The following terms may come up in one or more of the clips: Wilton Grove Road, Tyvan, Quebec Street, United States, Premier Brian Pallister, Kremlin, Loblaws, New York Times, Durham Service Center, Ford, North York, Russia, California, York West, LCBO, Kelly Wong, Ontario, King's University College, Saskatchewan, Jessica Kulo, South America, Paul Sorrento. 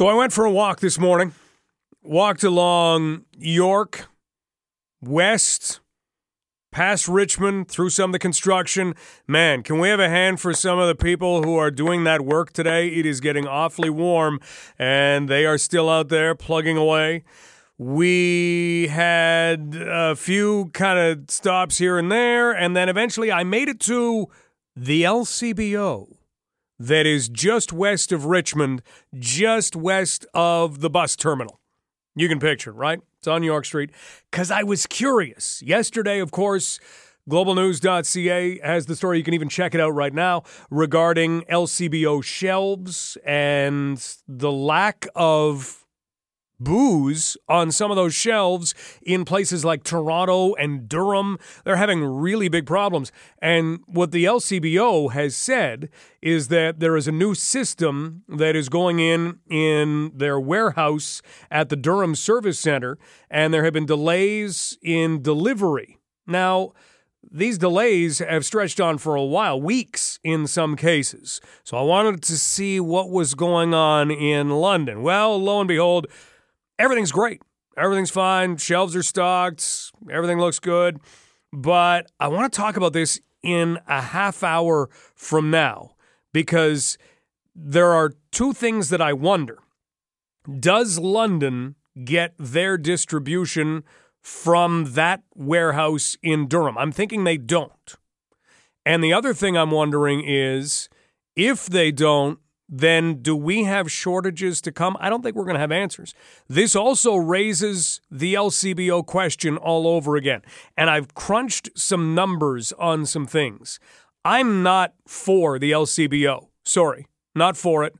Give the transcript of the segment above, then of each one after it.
So I went for a walk this morning, walked along York, west, past Richmond, through some of the construction. Man, can we have a hand for some of the people who are doing that work today? It is getting awfully warm, and they are still out there plugging away. We had a few kind of stops here and there, and then eventually I made it to the LCBO that is just west of Richmond, just west of the bus terminal. You can picture it, right? It's on York Street. Because I was curious. Yesterday, of course, globalnews.ca has the story. You can even check it out right now regarding LCBO shelves and the lack of booze on some of those shelves in places like Toronto and Durham. They're having really big problems. And what the LCBO has said is that there is a new system that is going in their warehouse at the Durham Service Center, and there have been delays in delivery. Now, these delays have stretched on for a while, weeks in some cases. So I wanted to see what was going on in London. Well, lo and behold, everything's great. Everything's fine. Shelves are stocked. Everything looks good. But I want to talk about this in a half hour from now because there are two things that I wonder. Does London get their distribution from that warehouse in Durham? I'm thinking they don't. And the other thing I'm wondering is if they don't, then do we have shortages to come? I don't think we're going to have answers. This also raises the LCBO question all over again. And I've crunched some numbers on some things. I'm not for the LCBO. Sorry, not for it.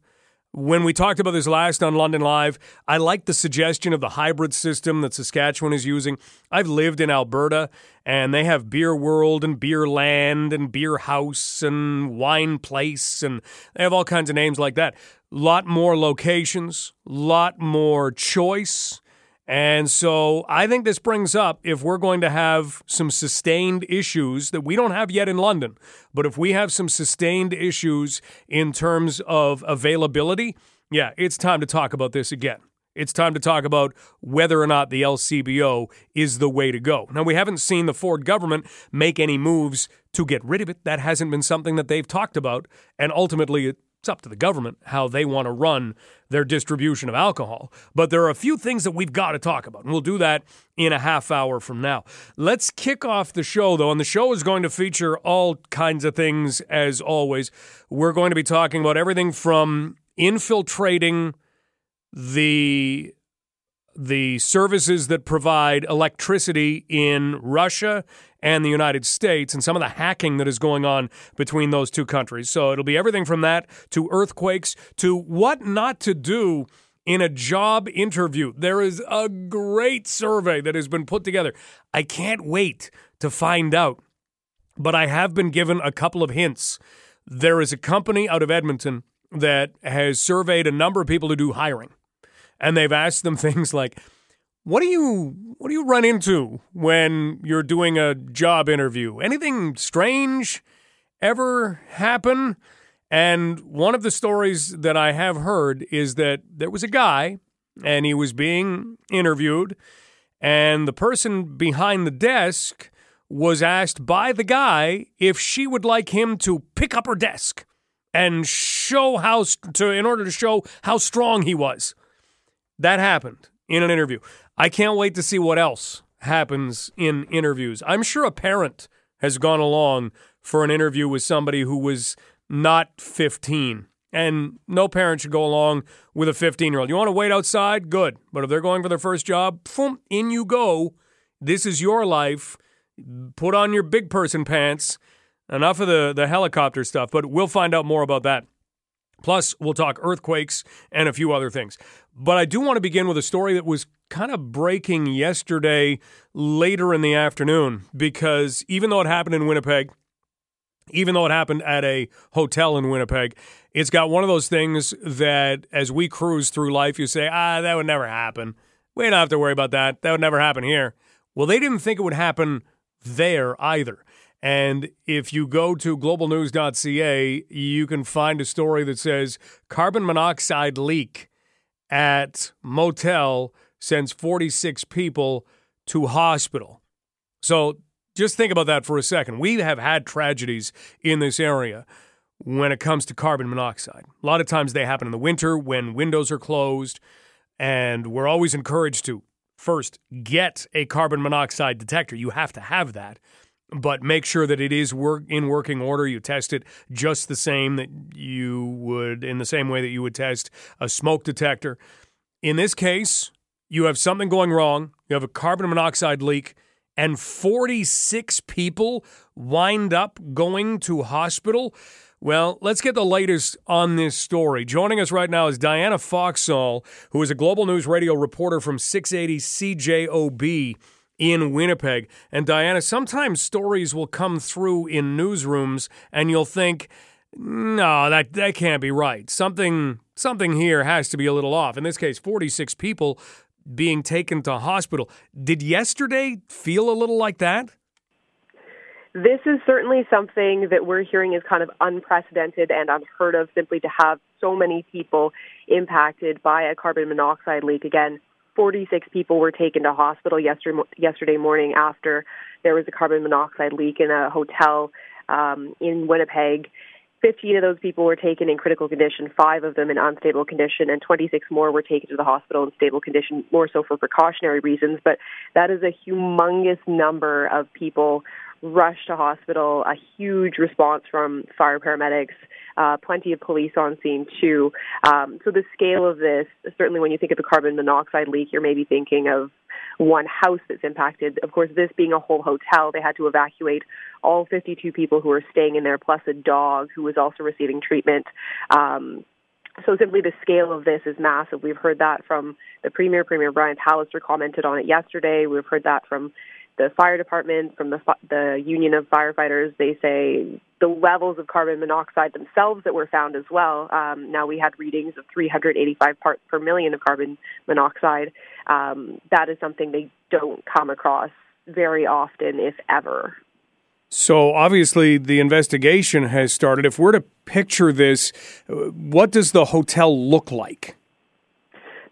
When we talked about this last on London Live, I like the suggestion of the hybrid system that Saskatchewan is using. I've lived in Alberta, and they have Beer World and Beer Land and Beer House and Wine Place, and they have all kinds of names like that. Lot more locations, lot more choice. And so I think this brings up if we're going to have some sustained issues that we don't have yet in London, but if we have some sustained issues in terms of availability, yeah, it's time to talk about this again. It's time to talk about whether or not the LCBO is the way to go. Now, we haven't seen the Ford government make any moves to get rid of it. That hasn't been something that they've talked about, and ultimately it's up to the government how they want to run their distribution of alcohol. But there are a few things that we've got to talk about, and we'll do that in a half hour from now. Let's kick off the show, though, and the show is going to feature all kinds of things, as always. We're going to be talking about everything from infiltrating the services that provide electricity in Russia and the United States and some of the hacking that is going on between those two countries. So it'll be everything from that to earthquakes to what not to do in a job interview. There is a great survey that has been put together. I can't wait to find out, but I have been given a couple of hints. There is a company out of Edmonton that has surveyed a number of people who do hiring. And they've asked them things like, what do you run into when you're doing a job interview? Anything strange ever happen? And one of the stories that I have heard is that there was a guy and he was being interviewed and the person behind the desk was asked by the guy if she would like him to pick up her desk and in order to show how strong he was. That happened in an interview. I can't wait to see what else happens in interviews. I'm sure a parent has gone along for an interview with somebody who was not 15. And no parent should go along with a 15-year-old. You want to wait outside? Good. But if they're going for their first job, boom, in you go. This is your life. Put on your big person pants. Enough of the helicopter stuff, but we'll find out more about that. Plus, we'll talk earthquakes and a few other things. But I do want to begin with a story that was kind of breaking yesterday later in the afternoon because even though it happened in Winnipeg, even though it happened at a hotel in Winnipeg, it's got one of those things that as we cruise through life, you say, that would never happen. We don't have to worry about that. That would never happen here. Well, they didn't think it would happen there either. And if you go to globalnews.ca, you can find a story that says carbon monoxide leak at motel sends 46 people to hospital. So just think about that for a second. We have had tragedies in this area when it comes to carbon monoxide. A lot of times they happen in the winter when windows are closed, and we're always encouraged to first get a carbon monoxide detector. You have to have that, but make sure that it is in working order. You test it just the same that you would, in the same way that you would test a smoke detector. In this case, you have something going wrong. You have a carbon monoxide leak, and 46 people wind up going to hospital. Well, let's get the latest on this story. Joining us right now is Diana Foxall, who is a Global News Radio reporter from 680 CJOB in Winnipeg. And Diana, sometimes stories will come through in newsrooms and you'll think, no, that can't be right. Something here has to be a little off. In this case, 46 people being taken to hospital. Did yesterday feel a little like that? This is certainly something that we're hearing is kind of unprecedented and unheard of, simply to have so many people impacted by a carbon monoxide leak. Again, 46 people were taken to hospital yesterday morning after there was a carbon monoxide leak in a hotel in Winnipeg. 15 of those people were taken in critical condition, 5 of them in unstable condition, and 26 more were taken to the hospital in stable condition, more so for precautionary reasons. But that is a humongous number of people rushed to hospital, a huge response from fire paramedics, plenty of police on scene too. So the scale of this, certainly when you think of the carbon monoxide leak, you're maybe thinking of one house that's impacted. Of course, this being a whole hotel, they had to evacuate all 52 people who were staying in there, plus a dog who was also receiving treatment. So simply the scale of this is massive. We've heard that from the Premier. Premier Brian Pallister commented on it yesterday. We've heard that from the fire department, from the Union of Firefighters. They say the levels of carbon monoxide themselves that were found as well. Now we had readings of 385 parts per million of carbon monoxide. That is something they don't come across very often, if ever. So obviously the investigation has started. If we're to picture this, what does the hotel look like?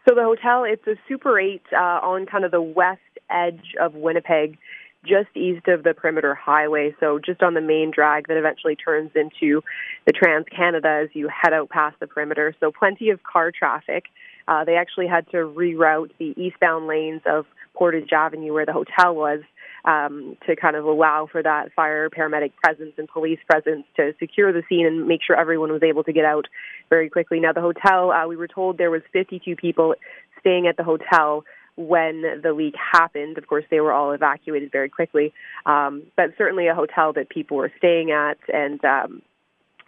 So the hotel, it's a Super 8 on kind of the west edge of Winnipeg, just east of the Perimeter Highway, so just on the main drag that eventually turns into the Trans-Canada as you head out past the Perimeter. So plenty of car traffic. They actually had to reroute the eastbound lanes of Portage Avenue, where the hotel was, to kind of allow for that fire paramedic presence and police presence to secure the scene and make sure everyone was able to get out very quickly. Now, the hotel, we were told there was 52 people staying at the hotel when the leak happened. Of course, they were all evacuated very quickly, but certainly a hotel that people were staying at. And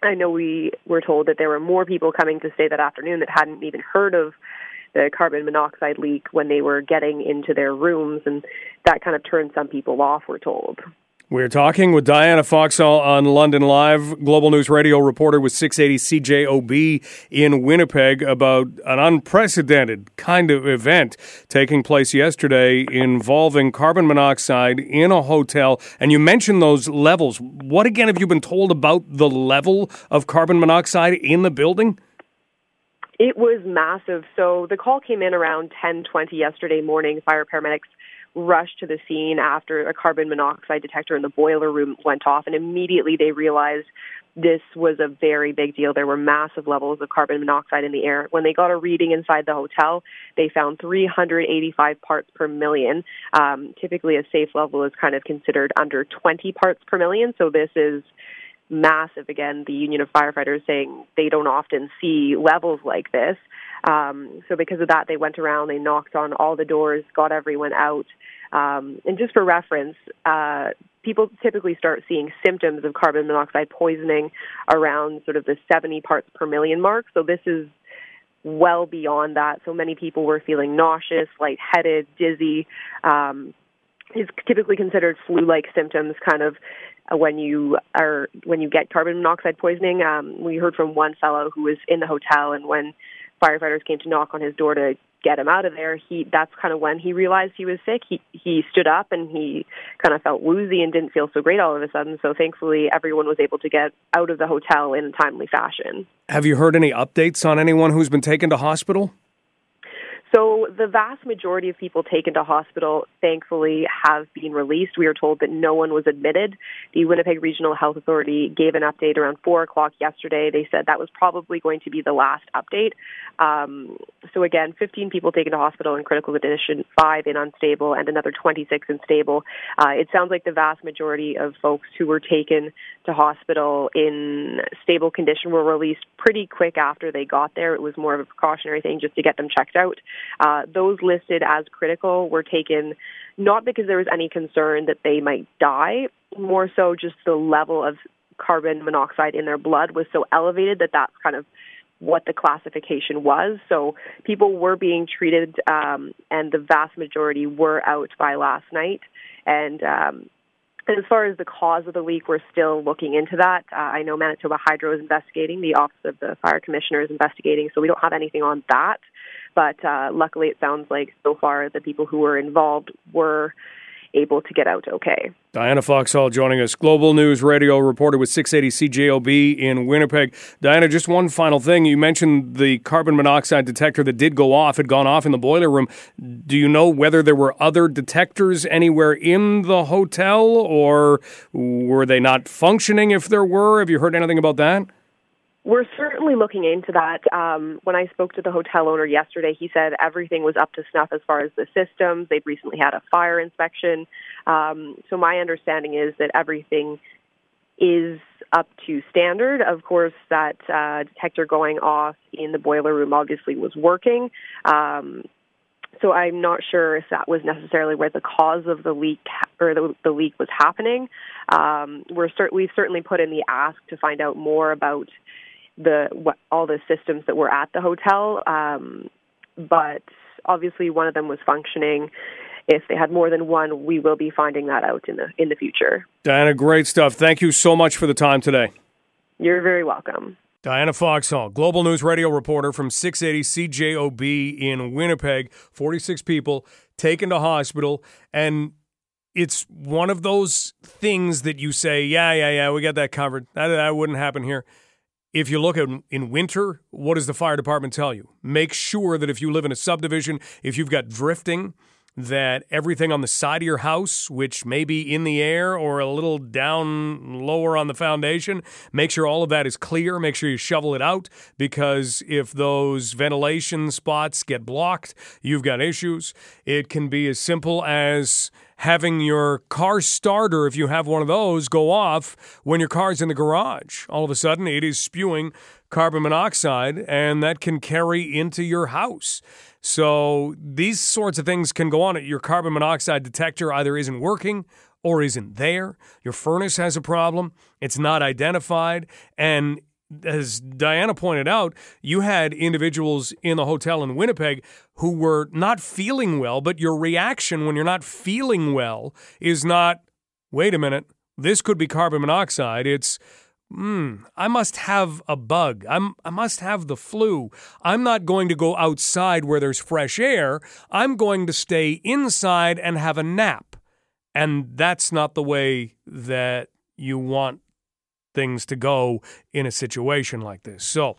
I know we were told that there were more people coming to stay that afternoon that hadn't even heard of the carbon monoxide leak when they were getting into their rooms, and that kind of turned some people off, we're told. We're talking with Diana Foxall on London Live, Global News Radio reporter with 680 CJOB in Winnipeg, about an unprecedented kind of event taking place yesterday involving carbon monoxide in a hotel. And you mentioned those levels. What, again, have you been told about the level of carbon monoxide in the building? It was massive. So the call came in around 10:20 yesterday morning. Fire paramedics rushed to the scene after a carbon monoxide detector in the boiler room went off, and immediately they realized this was a very big deal. There were massive levels of carbon monoxide in the air. When they got a reading inside the hotel, they found 385 parts per million. Typically, a safe level is kind of considered under 20 parts per million, so this is massive. Again, the Union of Firefighters saying they don't often see levels like this. So because of that, they went around, they knocked on all the doors, got everyone out. And just for reference, people typically start seeing symptoms of carbon monoxide poisoning around sort of the 70 parts per million mark. So this is well beyond that. So many people were feeling nauseous, lightheaded, dizzy. Is typically considered flu-like symptoms, kind of when you get carbon monoxide poisoning. We heard from one fellow who was in the hotel, and when firefighters came to knock on his door to get him out of there, that's kind of when he realized he was sick. He stood up and he kind of felt woozy and didn't feel so great all of a sudden. So thankfully, everyone was able to get out of the hotel in a timely fashion. Have you heard any updates on anyone who's been taken to hospital? So the vast majority of people taken to hospital, thankfully, have been released. We are told that no one was admitted. The Winnipeg Regional Health Authority gave an update around 4 o'clock yesterday. They said that was probably going to be the last update. So again, 15 people taken to hospital in critical condition, 5 in unstable, and another 26 in stable. It sounds like the vast majority of folks who were taken to hospital in stable condition were released pretty quick after they got there. It was more of a precautionary thing just to get them checked out. Those listed as critical were taken not because there was any concern that they might die, more so just the level of carbon monoxide in their blood was so elevated that that's kind of what the classification was. So people were being treated, and the vast majority were out by last night. And as far as the cause of the leak, we're still looking into that. I know Manitoba Hydro is investigating, the Office of the Fire Commissioner is investigating, so we don't have anything on that. But luckily, it sounds like so far the people who were involved were able to get out okay. Diana Foxall joining us, Global News Radio reporter with 680 CJOB in Winnipeg. Diana, just one final thing. You mentioned the carbon monoxide detector that did go off, had gone off in the boiler room. Do you know whether there were other detectors anywhere in the hotel, or were they not functioning if there were? Have you heard anything about that? We're certainly looking into that. When I spoke to the hotel owner yesterday, he said everything was up to snuff as far as the systems. They've recently had a fire inspection. So my understanding is that everything is up to standard. Of course, that detector going off in the boiler room obviously was working. So I'm not sure if that was necessarily where the cause of the leak or the leak was happening. We've certainly put in the ask to find out more about all the systems that were at the hotel, but obviously one of them was functioning. If they had more than one, we will be finding that out in the future. Diana, great stuff. Thank you so much for the time today. You're very welcome. Diana Foxall, Global News Radio reporter from 680 CJOB in Winnipeg. 46 people taken to hospital, and it's one of those things that you say, yeah, we got that covered. That wouldn't happen here. If you look at in winter, what does the fire department tell you? Make sure that if you live in a subdivision, if you've got drifting, that everything on the side of your house, which may be in the air or a little down lower on the foundation, make sure all of that is clear. Make sure you shovel it out, because if those ventilation spots get blocked, you've got issues. It can be as simple as having your car starter, if you have one of those, go off when your car's in the garage. All of a sudden, it is spewing carbon monoxide, and that can carry into your house. So these sorts of things can go on. Your carbon monoxide detector either isn't working or isn't there. Your furnace has a problem. It's not identified. And as Diana pointed out, you had individuals in the hotel in Winnipeg who were not feeling well, but your reaction when you're not feeling well is not, wait a minute, this could be carbon monoxide. It's, I must have a bug. I must have the flu. I'm not going to go outside where there's fresh air. I'm going to stay inside and have a nap. And that's not the way that you want things to go in a situation like this. So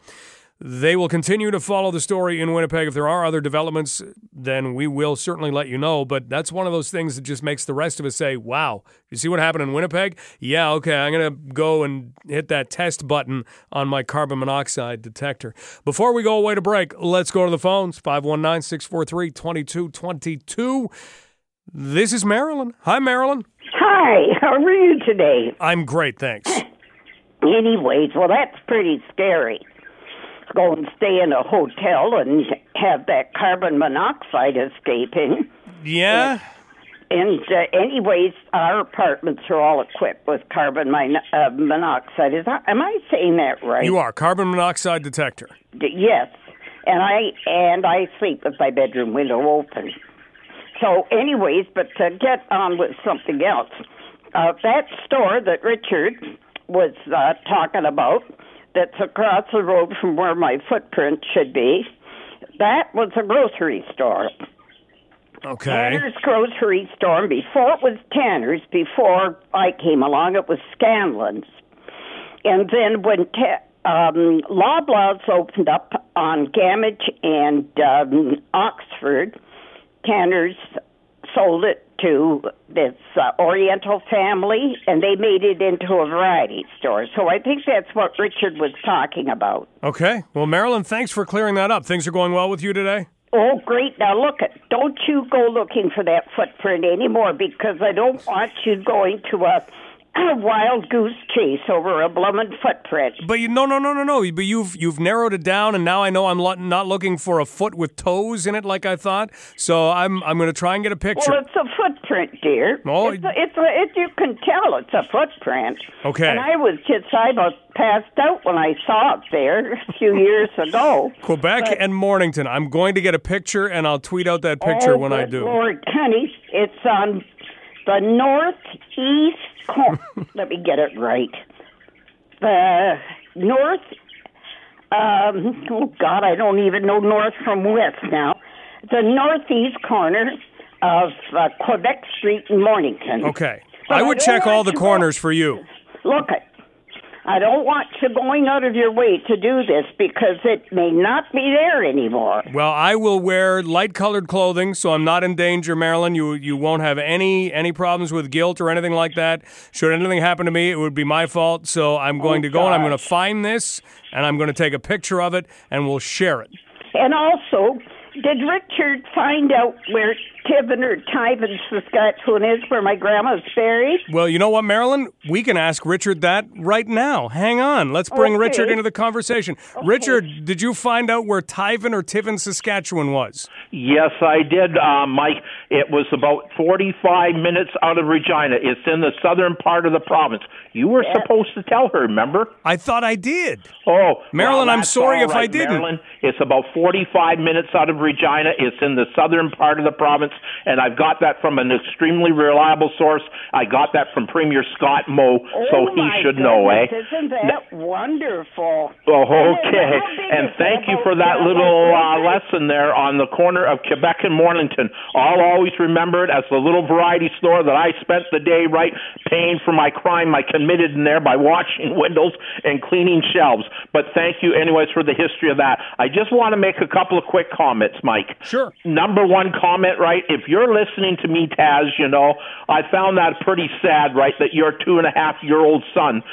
they will continue to follow the story in Winnipeg. If there are other developments, then we will certainly let you know. But that's one of those things that just makes the rest of us say, wow, you see what happened in Winnipeg? Yeah, okay, I'm going to go and hit that test button on my carbon monoxide detector. Before we go away to break, let's go to the phones. 519-643-2222. This is Marilyn. Hi, Marilyn. Hi, how are you today? I'm great, thanks. Anyways, well, that's pretty scary. Go and stay in a hotel and have that carbon monoxide escaping. Yeah. And anyways, our apartments are all equipped with carbon monoxide. Am I saying that right? You are. Carbon monoxide detector. Yes. And I sleep with my bedroom window open. So anyways, but to get on with something else, that store that Richard was talking about that's across the road from where my footprint should be, that was a grocery store. Okay. Tanner's grocery store. Before it was Tanner's, before I came along, it was Scanlon's. And then when Loblaws opened up on Gamage and Oxford, Tanner's sold it to this Oriental family, and they made it into a variety store. So I think that's what Richard was talking about. Okay. Well, Marilyn, thanks for clearing that up. Things are going well with you today? Oh, great. Now, look, don't you go looking for that footprint anymore, because I don't want you going to a wild goose chase over a bloomin' footprint. But you, no. But you've narrowed it down, and now I know I'm not looking for a foot with toes in it like I thought. So I'm going to try and get a picture. Well, it's a footprint, dear. Oh, you can tell it's a footprint. Okay. And I was just passed out when I saw it there a few years ago. Quebec and Mornington. I'm going to get a picture, and I'll tweet out that picture when I do. Lord, honey, it's on the northeast corner. Let me get it right. The north. I don't even know north from west now. The northeast corner of Quebec Street in Mornington. Okay, but I would check all the corners for you. Look, I don't want you going out of your way to do this because it may not be there anymore. Well, I will wear light-colored clothing, so I'm not in danger, Marilyn. You won't have any problems with guilt or anything like that. Should anything happen to me, it would be my fault. So I'm going to go and I'm going to find this, and I'm going to take a picture of it, and we'll share it. And also, did Richard find out where Tyvan, Saskatchewan is, where my grandma's buried? Well, you know what, Marilyn? We can ask Richard that right now. Hang on. Let's bring Richard into the conversation. Okay. Richard, did you find out where Tyvan, Saskatchewan was? Yes, I did, Mike. It was about 45 minutes out of Regina. It's in the southern part of the province. You were supposed to tell her, remember? I thought I did. Oh, Marilyn, I'm sorry if I didn't. Marilyn, it's about 45 minutes out of Regina. It's in the southern part of the province, and I've got that from an extremely reliable source. I got that from Premier Scott Moe, so he should know, eh? Isn't that wonderful? Oh, okay, and thank you for that little lesson there on the corner of Quebec and Mornington. I'll always remember it as the little variety store that I spent the day paying for my crime I committed in there by washing windows and cleaning shelves. But thank you anyways for the history of that. I just want to make a couple of quick comments, Mike. Sure. Number one comment, right? If you're listening to me, Taz, I found that pretty sad, right, that your 2.5-year-old son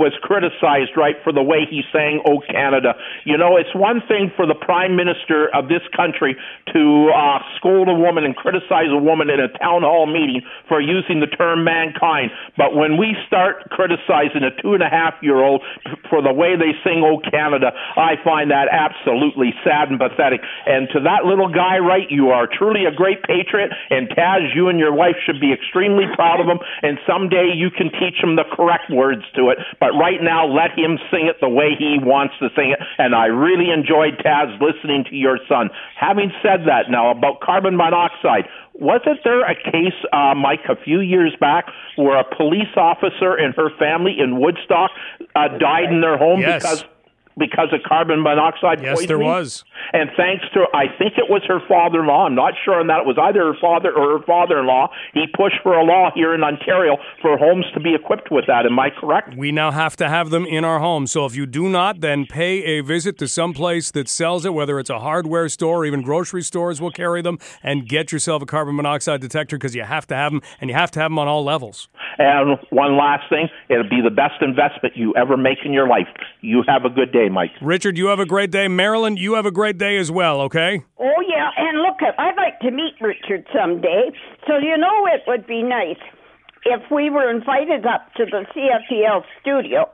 was criticized, right, for the way he sang O Canada. It's one thing for the Prime Minister of this country to scold a woman and criticize a woman in a town hall meeting for using the term mankind. But when we start criticizing a 2.5-year-old for the way they sing O Canada, I find that absolutely sad and pathetic. And to that little guy, right, you are truly a great patriot, and Taz, you and your wife should be extremely proud of him, and someday you can teach him the correct words to it. But right now, let him sing it the way he wants to sing it. And I really enjoyed, Taz, listening to your son. Having said that, now about carbon monoxide, wasn't there a case, Mike, a few years back where a police officer and her family in Woodstock died in their home because of carbon monoxide poisoning? Yes, there was. And thanks to, I think it was her father-in-law, I'm not sure on that, it was either her father or her father-in-law, he pushed for a law here in Ontario for homes to be equipped with that. Am I correct? We now have to have them in our homes. So if you do not, then pay a visit to some place that sells it, whether it's a hardware store or even grocery stores will carry them, and get yourself a carbon monoxide detector, because you have to have them, and you have to have them on all levels. And one last thing, it'll be the best investment you ever make in your life. You have a good day, Mike. Richard, you have a great day. Marilyn, you have a great day as well, okay? Oh, yeah, and look, I'd like to meet Richard someday. So it would be nice if we were invited up to the CFEL studio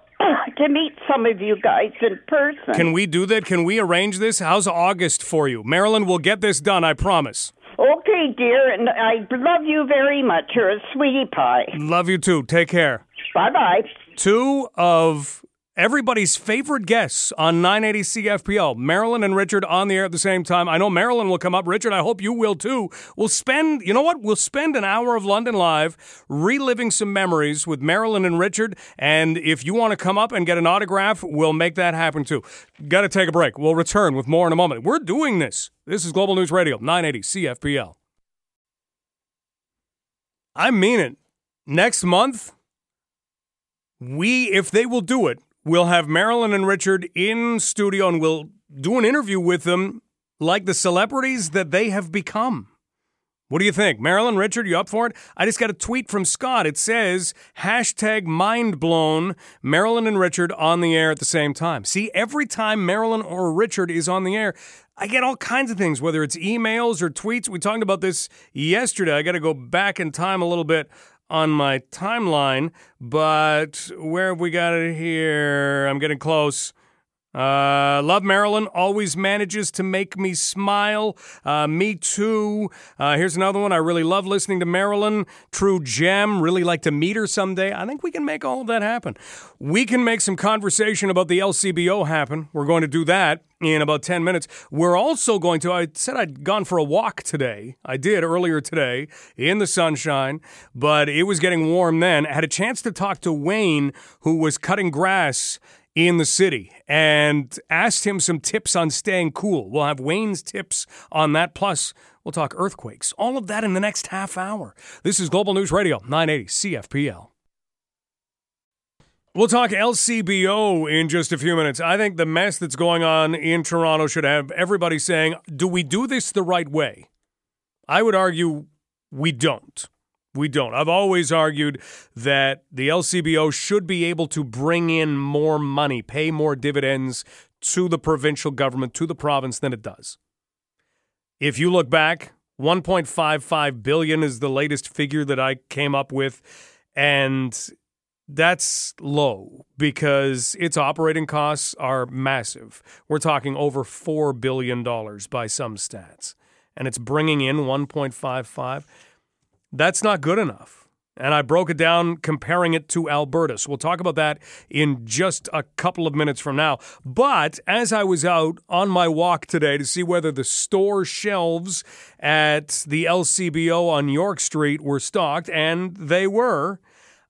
to meet some of you guys in person. Can we do that? Can we arrange this? How's August for you? Marilyn, we'll get this done, I promise. Okay, dear, and I love you very much. You're a sweetie pie. Love you too. Take care. Bye-bye. Two of everybody's favorite guests on 980 CFPL, Marilyn and Richard on the air at the same time. I know Marilyn will come up. Richard, I hope you will too. We'll spend an hour of London Live reliving some memories with Marilyn and Richard, and if you want to come up and get an autograph, we'll make that happen too. Got to take a break. We'll return with more in a moment. We're doing this. This is Global News Radio, 980 CFPL. I mean it. Next month, if they will do it, we'll have Marilyn and Richard in studio, and we'll do an interview with them like the celebrities that they have become. What do you think? Marilyn, Richard, you up for it? I just got a tweet from Scott. It says, #mindblown, Marilyn and Richard on the air at the same time. See, every time Marilyn or Richard is on the air, I get all kinds of things, whether it's emails or tweets. We talked about this yesterday. I got to go back in time a little bit on my timeline, but where have we got it here? I'm getting close. Love Marilyn, always manages to make me smile. Me too. Here's another one. I really love listening to Marilyn. True gem. Really like to meet her someday. I think we can make all of that happen. We can make some conversation about the LCBO happen. We're going to do that in about 10 minutes. We're also going to, I said I'd gone for a walk today. I did earlier today in the sunshine, but it was getting warm then. I had a chance to talk to Wayne, who was cutting grass in the city, and asked him some tips on staying cool. We'll have Wayne's tips on that, plus we'll talk earthquakes. All of that in the next half hour. This is Global News Radio, 980 CFPL. We'll talk LCBO in just a few minutes. I think the mess that's going on in Toronto should have everybody saying, do we do this the right way? I would argue we don't. We don't. I've always argued that the LCBO should be able to bring in more money, pay more dividends to the provincial government, to the province, than it does. If you look back, $1.55 billion is the latest figure that I came up with, and that's low because its operating costs are massive. We're talking over $4 billion by some stats, and it's bringing in $1.55 billion. That's not good enough. And I broke it down comparing it to Alberta. So we'll talk about that in just a couple of minutes from now. But as I was out on my walk today to see whether the store shelves at the LCBO on York Street were stocked, and they were,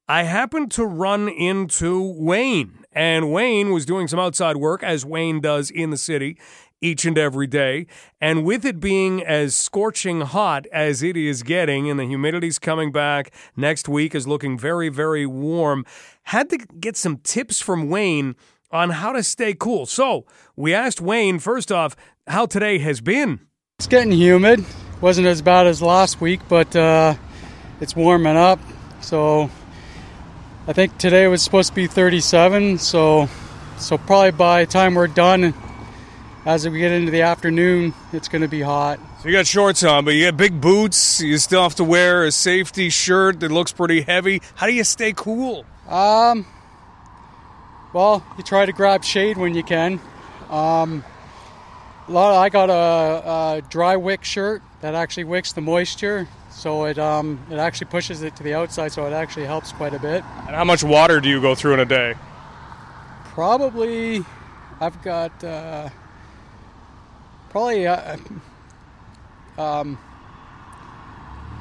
I happened to run into Wayne. And Wayne was doing some outside work, as Wayne does in the city each and every day. And with it being as scorching hot as it is getting, and the humidity's coming back, next week is looking very, very warm, had to get some tips from Wayne on how to stay cool. So we asked Wayne, first off, how today has been. It's getting humid. Wasn't as bad as last week, but it's warming up. So I think today was supposed to be 37, so probably by the time we're done, as we get into the afternoon, it's going to be hot. So you got shorts on, but you got big boots. You still have to wear a safety shirt that looks pretty heavy. How do you stay cool? Well, you try to grab shade when you can. I got a dry wick shirt that actually wicks the moisture, so it actually pushes it to the outside, so it actually helps quite a bit. And how much water do you go through in a day? Probably, I've got...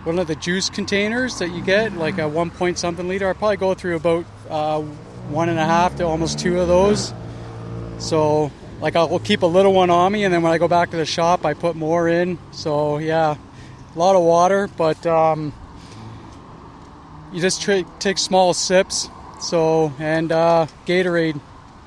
one of the juice containers that you get, like a 1 point something liter. I probably go through about 1.5 to almost two of those. So like I'll keep a little one on me, and then when I go back to the shop, I put more in. So yeah, a lot of water, but you just take small sips. So, and Gatorade.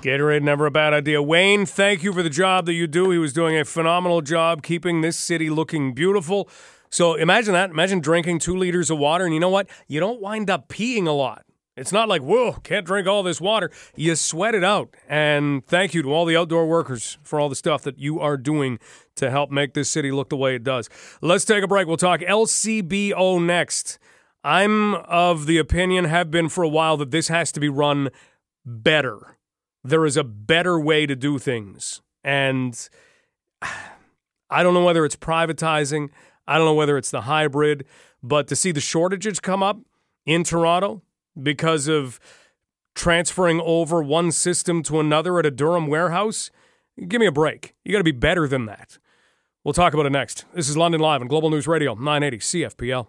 Gatorade, never a bad idea. Wayne, thank you for the job that you do. He was doing a phenomenal job keeping this city looking beautiful. So imagine that. Imagine drinking 2 liters of water, and you know what? You don't wind up peeing a lot. It's not like, whoa, can't drink all this water. You sweat it out. And thank you to all the outdoor workers for all the stuff that you are doing to help make this city look the way it does. Let's take a break. We'll talk LCBO next. I'm of the opinion, have been for a while, that this has to be run better. There is a better way to do things, and I don't know whether it's privatizing, I don't know whether it's the hybrid, but to see the shortages come up in Toronto because of transferring over one system to another at a Durham warehouse, give me a break. You got to be better than that. We'll talk about it next. This is London Live on Global News Radio, 980 CFPL.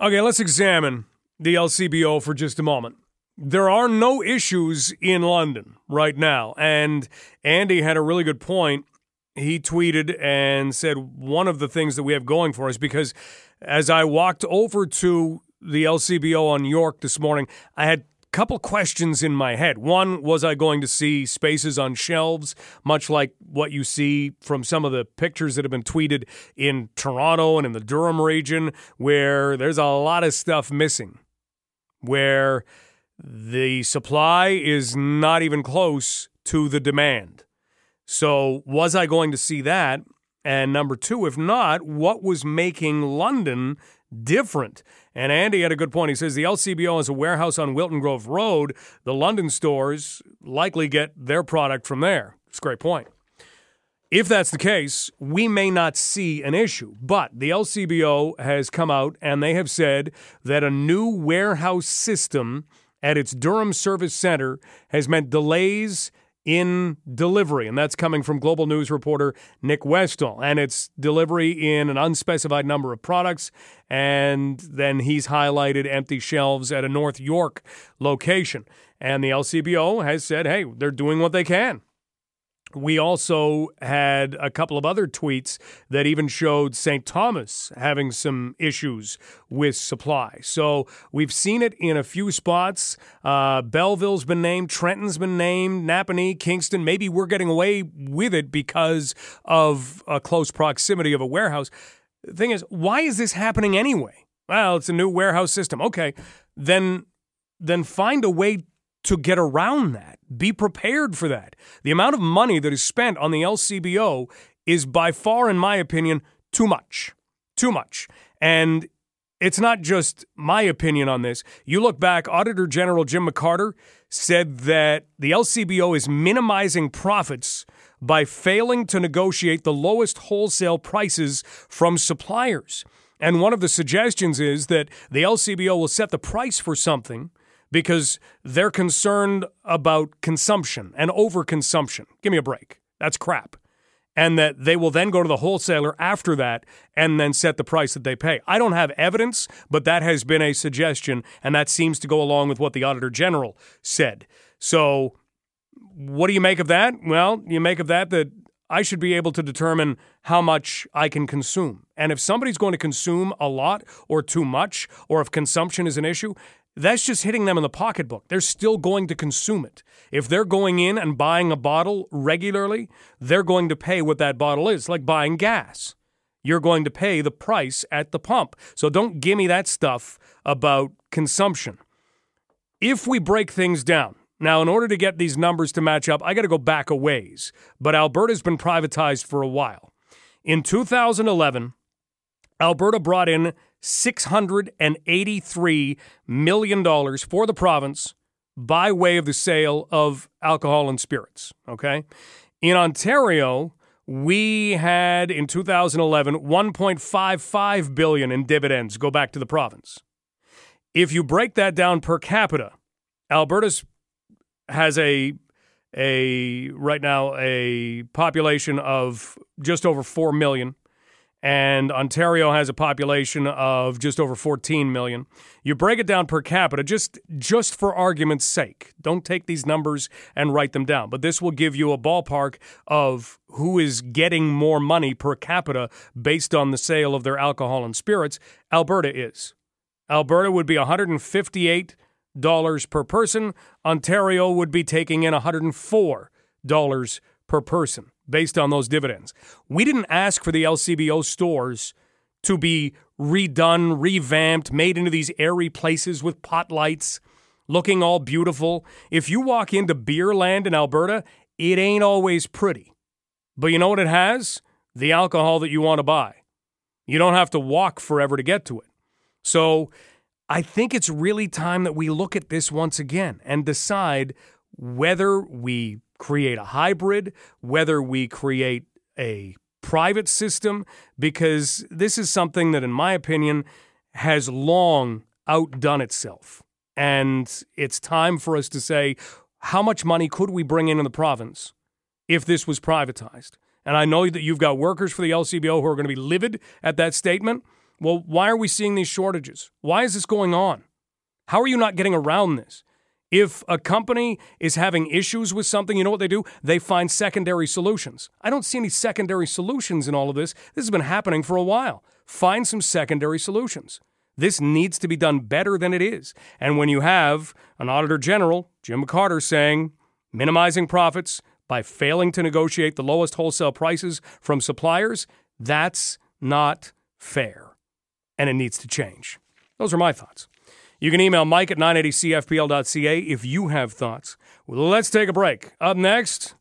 Okay, let's examine the LCBO for just a moment. There are no issues in London right now, and Andy had a really good point. He tweeted and said one of the things that we have going for us, because as I walked over to the LCBO on York this morning, I had a couple questions in my head. One, was I going to see spaces on shelves, much like what you see from some of the pictures that have been tweeted in Toronto and in the Durham region, where there's a lot of stuff missing, where the supply is not even close to the demand. So was I going to see that? And number two, if not, what was making London different? And Andy had a good point. He says the LCBO is a warehouse on Wilton Grove Road. The London stores likely get their product from there. It's a great point. If that's the case, we may not see an issue, but the LCBO has come out and they have said that a new warehouse system at its Durham Service Center has meant delays in delivery, and that's coming from Global News reporter Nick Westall, and it's delivery in an unspecified number of products, and then he's highlighted empty shelves at a North York location, and the LCBO has said, hey, they're doing what they can. We also had a couple of other tweets that even showed St. Thomas having some issues with supply. So we've seen it in a few spots. Belleville's been named, Trenton's been named, Napanee, Kingston. Maybe we're getting away with it because of a close proximity of a warehouse. The thing is, why is this happening anyway? Well, it's a new warehouse system. Okay, then find a way to get around that. Be prepared for that. The amount of money that is spent on the LCBO is by far, in my opinion, too much. Too much. And it's not just my opinion on this. You look back, Auditor General Jim McCarter said that the LCBO is minimizing profits by failing to negotiate the lowest wholesale prices from suppliers. And one of the suggestions is that the LCBO will set the price for something because they're concerned about consumption and overconsumption. Give me a break. That's crap. And that they will then go to the wholesaler after that and then set the price that they pay. I don't have evidence, but that has been a suggestion, and that seems to go along with what the Auditor General said. So what do you make of that? Well, you make of that I should be able to determine how much I can consume. And if somebody's going to consume a lot or too much, or if consumption is an issue, that's just hitting them in the pocketbook. They're still going to consume it. If they're going in and buying a bottle regularly, they're going to pay what that bottle is, like buying gas. You're going to pay the price at the pump. So don't give me that stuff about consumption. If we break things down, now in order to get these numbers to match up, I got to go back a ways. But Alberta's been privatized for a while. In 2011, Alberta brought in $683 million for the province by way of the sale of alcohol and spirits, okay? In Ontario, we had, in 2011, $1.55 billion in dividends go back to the province. If you break that down per capita, Alberta's has right now a population of just over 4 million. And Ontario has a population of just over 14 million. You break it down per capita, just for argument's sake. Don't take these numbers and write them down. But this will give you a ballpark of who is getting more money per capita based on the sale of their alcohol and spirits. Alberta is. Alberta would be $158 per person. Ontario would be taking in $104 per person, based on those dividends. We didn't ask for the LCBO stores to be redone, revamped, made into these airy places with pot lights, looking all beautiful. If you walk into Beer Land in Alberta, it ain't always pretty. But you know what it has? The alcohol that you want to buy. You don't have to walk forever to get to it. So I think it's really time that we look at this once again and decide whether we create a hybrid, whether we create a private system, because this is something that, in my opinion, has long outdone itself. And it's time for us to say, how much money could we bring in the province if this was privatized? And I know that you've got workers for the LCBO who are going to be livid at that statement. Well, why are we seeing these shortages? Why is this going on? How are you not getting around this? If a company is having issues with something, you know what they do? They find secondary solutions. I don't see any secondary solutions in all of this. This has been happening for a while. Find some secondary solutions. This needs to be done better than it is. And when you have an Auditor General, Jim Carter, saying minimizing profits by failing to negotiate the lowest wholesale prices from suppliers, that's not fair. And it needs to change. Those are my thoughts. You can email Mike at 980cfpl.ca if you have thoughts. Well, let's take a break. Up next,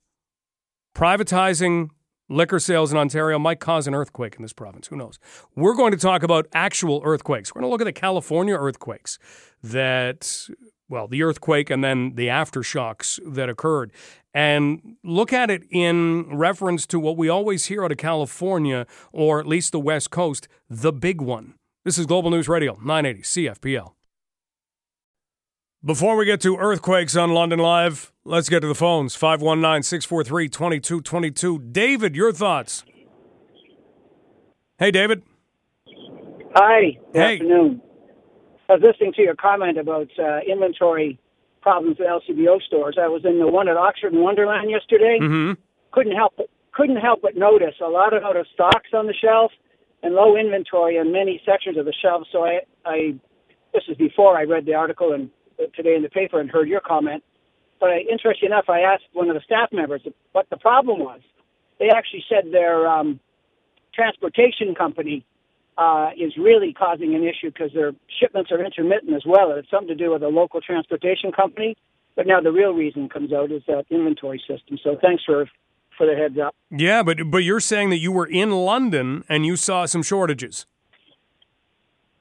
privatizing liquor sales in Ontario might cause an earthquake in this province. Who knows? We're going to talk about actual earthquakes. We're going to look at the California earthquakes that, well, the earthquake and then the aftershocks that occurred, and look at it in reference to what we always hear out of California, or at least the West Coast, the big one. This is Global News Radio, 980 CFPL. Before we get to earthquakes on London Live, let's get to the phones. 519-643-2222. David, your thoughts. Hey, David. Hi. Good afternoon. I was listening to your comment about inventory problems at LCBO stores. I was in the one at Oxford and Wonderland yesterday. Mm-hmm. Couldn't help but notice a lot of out of stocks on the shelf and low inventory in many sections of the shelf. So I this is before I read the article and today in the paper and heard your comment. But interesting enough, I asked one of the staff members what the problem was. They actually said their transportation company is really causing an issue because their shipments are intermittent as well. It's something to do with a local transportation company. But now the real reason comes out is that inventory system. So thanks for the heads up. Yeah, but you're saying that you were in London and you saw some shortages.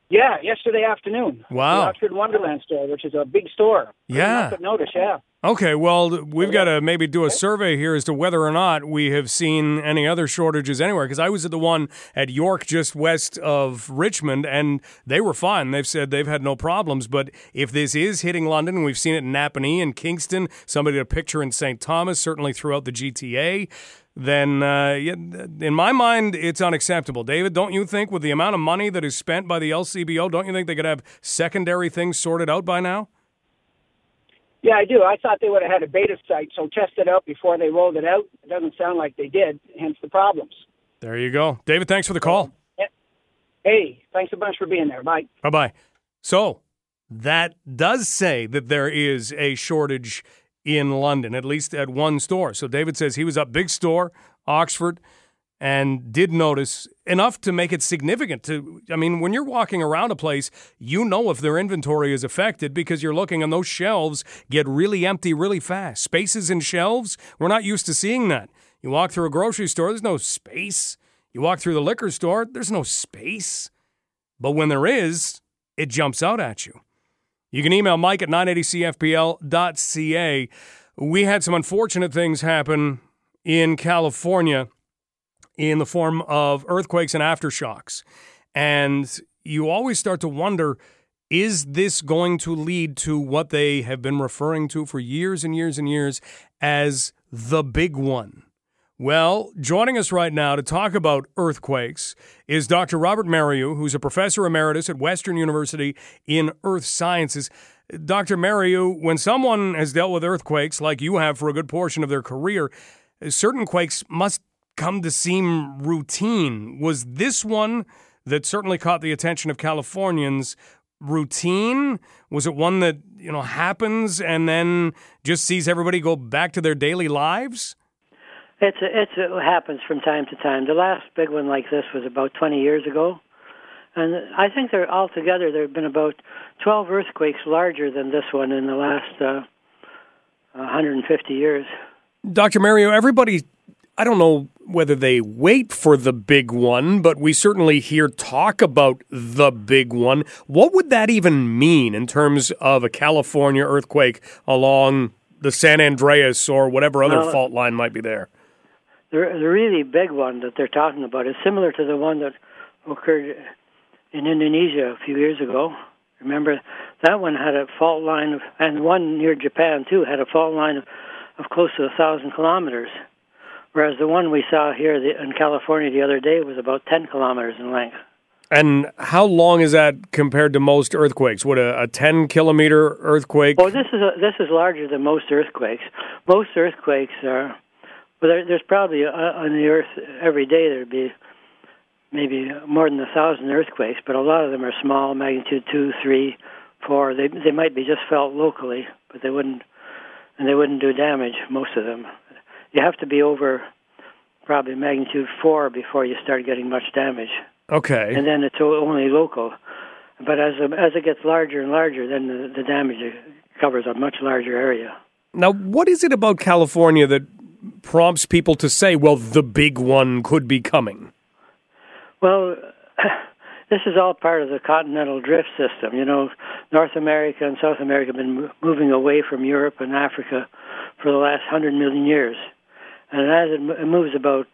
Yeah, yesterday afternoon. Wow. The Oxford Wonderland store, which is a big store. Yeah. I could notice, yeah. Okay, well, we've got to maybe do a survey here as to whether or not we have seen any other shortages anywhere, because I was at the one at York just west of Richmond, and they were fine. They've said they've had no problems, but if this is hitting London, we've seen it in Napanee and Kingston, somebody had a picture in St. Thomas, certainly throughout the GTA, then in my mind, it's unacceptable. David, don't you think with the amount of money that is spent by the LCBO, don't you think they could have secondary things sorted out by now? Yeah, I do. I thought they would have had a beta site, so test it out before they rolled it out. It doesn't sound like they did, hence the problems. There you go. David, thanks for the call. Yeah. Hey, thanks a bunch for being there. Bye. Bye-bye. So that does say that there is a shortage in London, at least at one store. So David says he was up big store, Oxford, and did notice enough to make it significant. When you're walking around a place, you know if their inventory is affected because you're looking and those shelves get really empty really fast. Spaces in shelves, we're not used to seeing that. You walk through a grocery store, there's no space. You walk through the liquor store, there's no space. But when there is, it jumps out at you. You can email Mike at 980cfpl.ca. We had some unfortunate things happen in California in the form of earthquakes and aftershocks. And you always start to wonder, is this going to lead to what they have been referring to for years and years and years as the big one? Well, joining us right now to talk about earthquakes is Dr. Robert Marieu, who's a professor emeritus at Western University in Earth Sciences. Dr. Marieu, when someone has dealt with earthquakes like you have for a good portion of their career, certain quakes must come to seem routine. Was this one that certainly caught the attention of Californians routine? Was it one that, happens and then just sees everybody go back to their daily lives? It happens from time to time. The last big one like this was about 20 years ago. And I think there have been about 12 earthquakes larger than this one in the last 150 years. Dr. Marieu, everybody, I don't know whether they wait for the big one, but we certainly hear talk about the big one. What would that even mean in terms of a California earthquake along the San Andreas or whatever other fault line might be there? The really big one that they're talking about is similar to the one that occurred in Indonesia a few years ago. Remember, that one had a fault line, and one near Japan, too, had a fault line of close to 1,000 kilometers, whereas the one we saw here in California the other day was about 10 kilometers in length. And how long is that compared to most earthquakes? Would a 10-kilometer earthquake? Oh, this is larger than most earthquakes. Most earthquakes are, well, there's probably on the Earth every day there'd be maybe more than 1,000 earthquakes, but a lot of them are small, magnitude 2, 3, 4. They might be just felt locally, but they wouldn't do damage, most of them. You have to be over probably magnitude 4 before you start getting much damage. Okay. And then it's only local. But as it gets larger and larger, then the damage covers a much larger area. Now, what is it about California that prompts people to say, well, the big one could be coming? Well, this is all part of the continental drift system. You know, North America and South America have been moving away from Europe and Africa for the last 100 million years. And as it moves about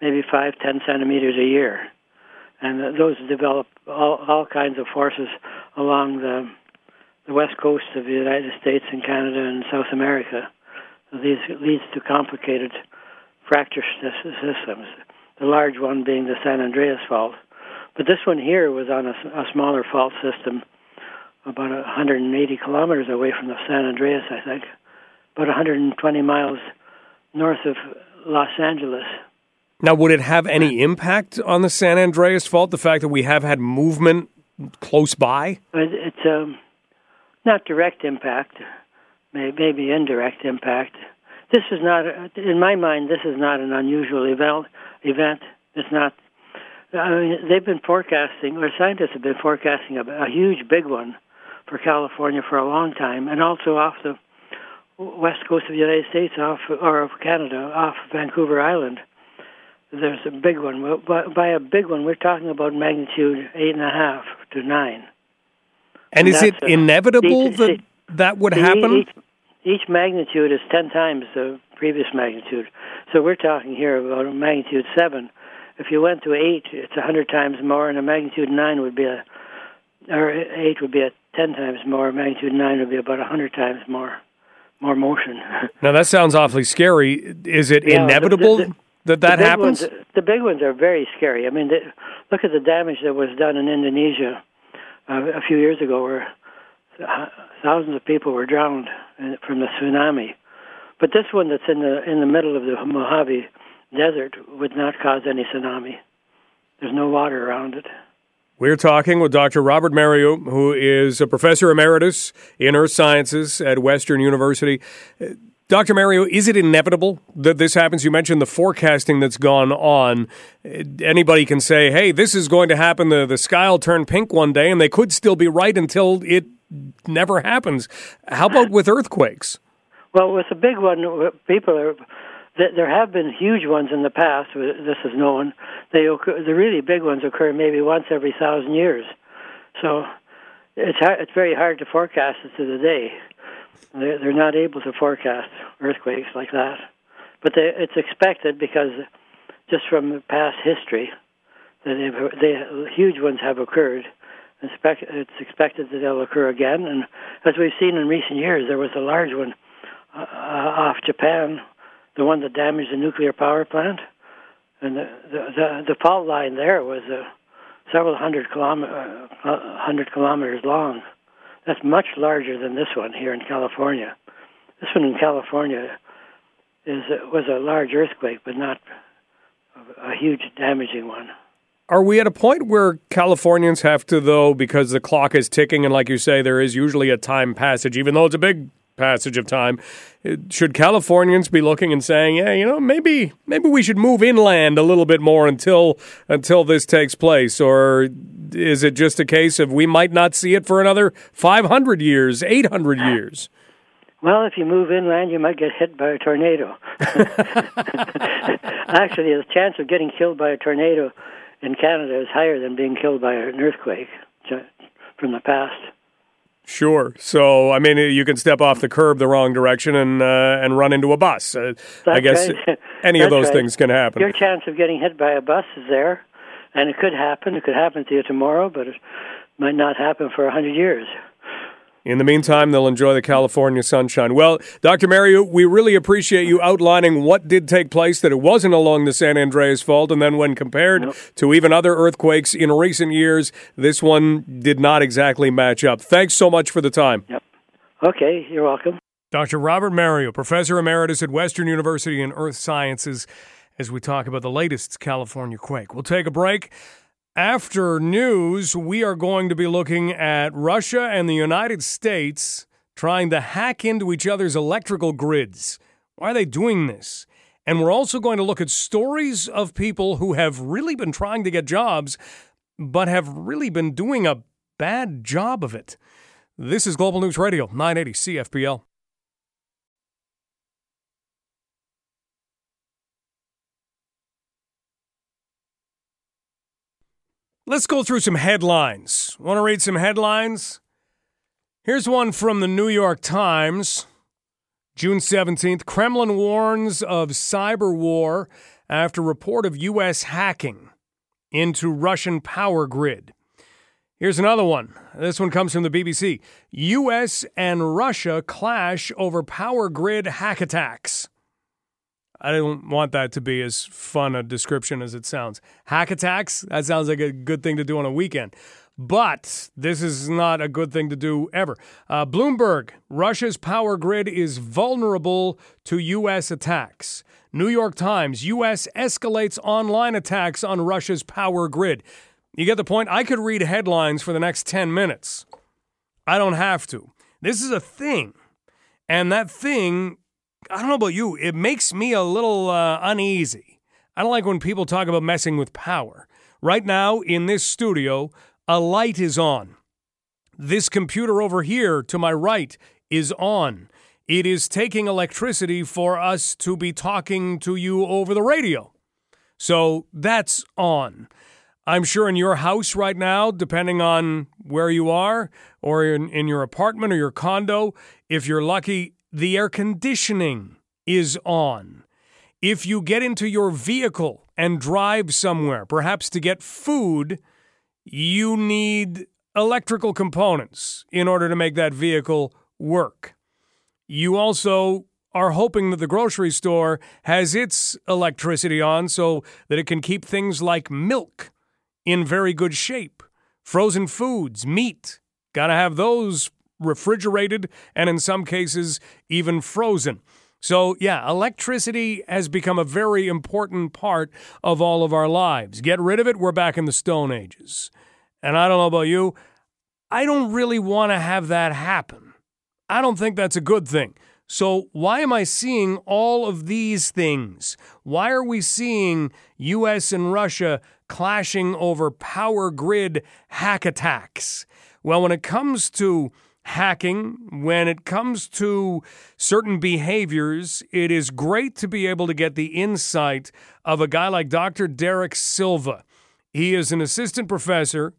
maybe 5-10 centimeters a year. And those develop all kinds of forces along the west coast of the United States and Canada and South America. So these leads to complicated fracture systems, the large one being the San Andreas Fault. But this one here was on a smaller fault system about 180 kilometers away from the San Andreas, I think, about 120 miles north of Los Angeles. Now, would it have any impact on the San Andreas Fault, the fact that we have had movement close by? It's not direct impact, maybe indirect impact. This is not, in my mind, this is not an unusual event. It's not, I mean, they've been forecasting, or scientists have been forecasting a huge big one for California for a long time, and also off the west coast of the United States, of Canada, off Vancouver Island. There's a big one. By a big one, we're talking about magnitude 8.5 to 9. And is it inevitable that would happen? Each magnitude is 10 times the previous magnitude. So we're talking here about a magnitude 7. If you went to 8, it's 100 times more, and a magnitude 9 would be or 8 would be a 10 times more. Magnitude 9 would be about 100 times more motion. Now that sounds awfully scary. Is it inevitable? That happens? The big ones are very scary. I mean, look at the damage that was done in Indonesia a few years ago where thousands of people were drowned from the tsunami. But this one that's in the middle of the Mojave Desert would not cause any tsunami. There's no water around it. We're talking with Dr. Robert Marieu, who is a professor emeritus in Earth Sciences at Western University. Dr. Marieu, is it inevitable that this happens? You mentioned the forecasting that's gone on. Anybody can say, hey, this is going to happen. The sky will turn pink one day, and they could still be right until it never happens. How about with earthquakes? Well, with a big one, there have been huge ones in the past. This is known. The really big ones occur maybe once every 1,000 years. So it's very hard to forecast it to the day. They're not able to forecast earthquakes like that. But it's expected because just from past history, that huge ones have occurred. It's expected that they'll occur again. And as we've seen in recent years, there was a large one off Japan, the one that damaged the nuclear power plant. And the fault line there was several hundred kilometers long. That's much larger than this one here in California. This one in California was a large earthquake, but not a huge damaging one. Are we at a point where Californians have to, though, because the clock is ticking, and like you say, there is usually a time passage, even though it's a big passage of time, should Californians be looking and saying, yeah, you know, maybe we should move inland a little bit more until this takes place? Or is it just a case of we might not see it for another 500 years, 800 years? Well, if you move inland, you might get hit by a tornado. Actually, the chance of getting killed by a tornado in Canada is higher than being killed by an earthquake from the past. Sure. So, I mean, you can step off the curb the wrong direction and run into a bus. I guess right. Any of those things can happen. Your chance of getting hit by a bus is there, and it could happen. It could happen to you tomorrow, but it might not happen for 100 years. In the meantime, they'll enjoy the California sunshine. Well, Dr. Marieu, we really appreciate you outlining what did take place, that it wasn't along the San Andreas Fault, and then when compared to even other earthquakes in recent years, this one did not exactly match up. Thanks so much for the time. Yep. Okay, you're welcome. Dr. Robert Marieu, Professor Emeritus at Western University in Earth Sciences, as we talk about the latest California quake. We'll take a break. After news, we are going to be looking at Russia and the United States trying to hack into each other's electrical grids. Why are they doing this? And we're also going to look at stories of people who have really been trying to get jobs, but have really been doing a bad job of it. This is Global News Radio, 980 CFPL. Let's go through some headlines. Want to read some headlines? Here's one from the New York Times, June 17th. Kremlin warns of cyber war after report of U.S. hacking into Russian power grid. Here's another one. This one comes from the BBC. U.S. and Russia clash over power grid hack attacks. I don't want that to be as fun a description as it sounds. Hack attacks, that sounds like a good thing to do on a weekend. But this is not a good thing to do ever. Bloomberg, Russia's power grid is vulnerable to U.S. attacks. New York Times, U.S. escalates online attacks on Russia's power grid. You get the point? I could read headlines for the next 10 minutes. I don't have to. This is a thing. And that thing, I don't know about you, it makes me a little uneasy. I don't like when people talk about messing with power. Right now, in this studio, a light is on. This computer over here to my right is on. It is taking electricity for us to be talking to you over the radio. So that's on. I'm sure in your house right now, depending on where you are, or in your apartment or your condo, if you're lucky, the air conditioning is on. If you get into your vehicle and drive somewhere, perhaps to get food, you need electrical components in order to make that vehicle work. You also are hoping that the grocery store has its electricity on so that it can keep things like milk in very good shape. Frozen foods, meat, gotta have those refrigerated, and in some cases, even frozen. So, yeah, electricity has become a very important part of all of our lives. Get rid of it, we're back in the Stone Ages. And I don't know about you, I don't really want to have that happen. I don't think that's a good thing. So why am I seeing all of these things? Why are we seeing U.S. and Russia clashing over power grid hack attacks? Well, when it comes to hacking, when it comes to certain behaviors, it is great to be able to get the insight of a guy like Dr. Derek Silva. He is an assistant professor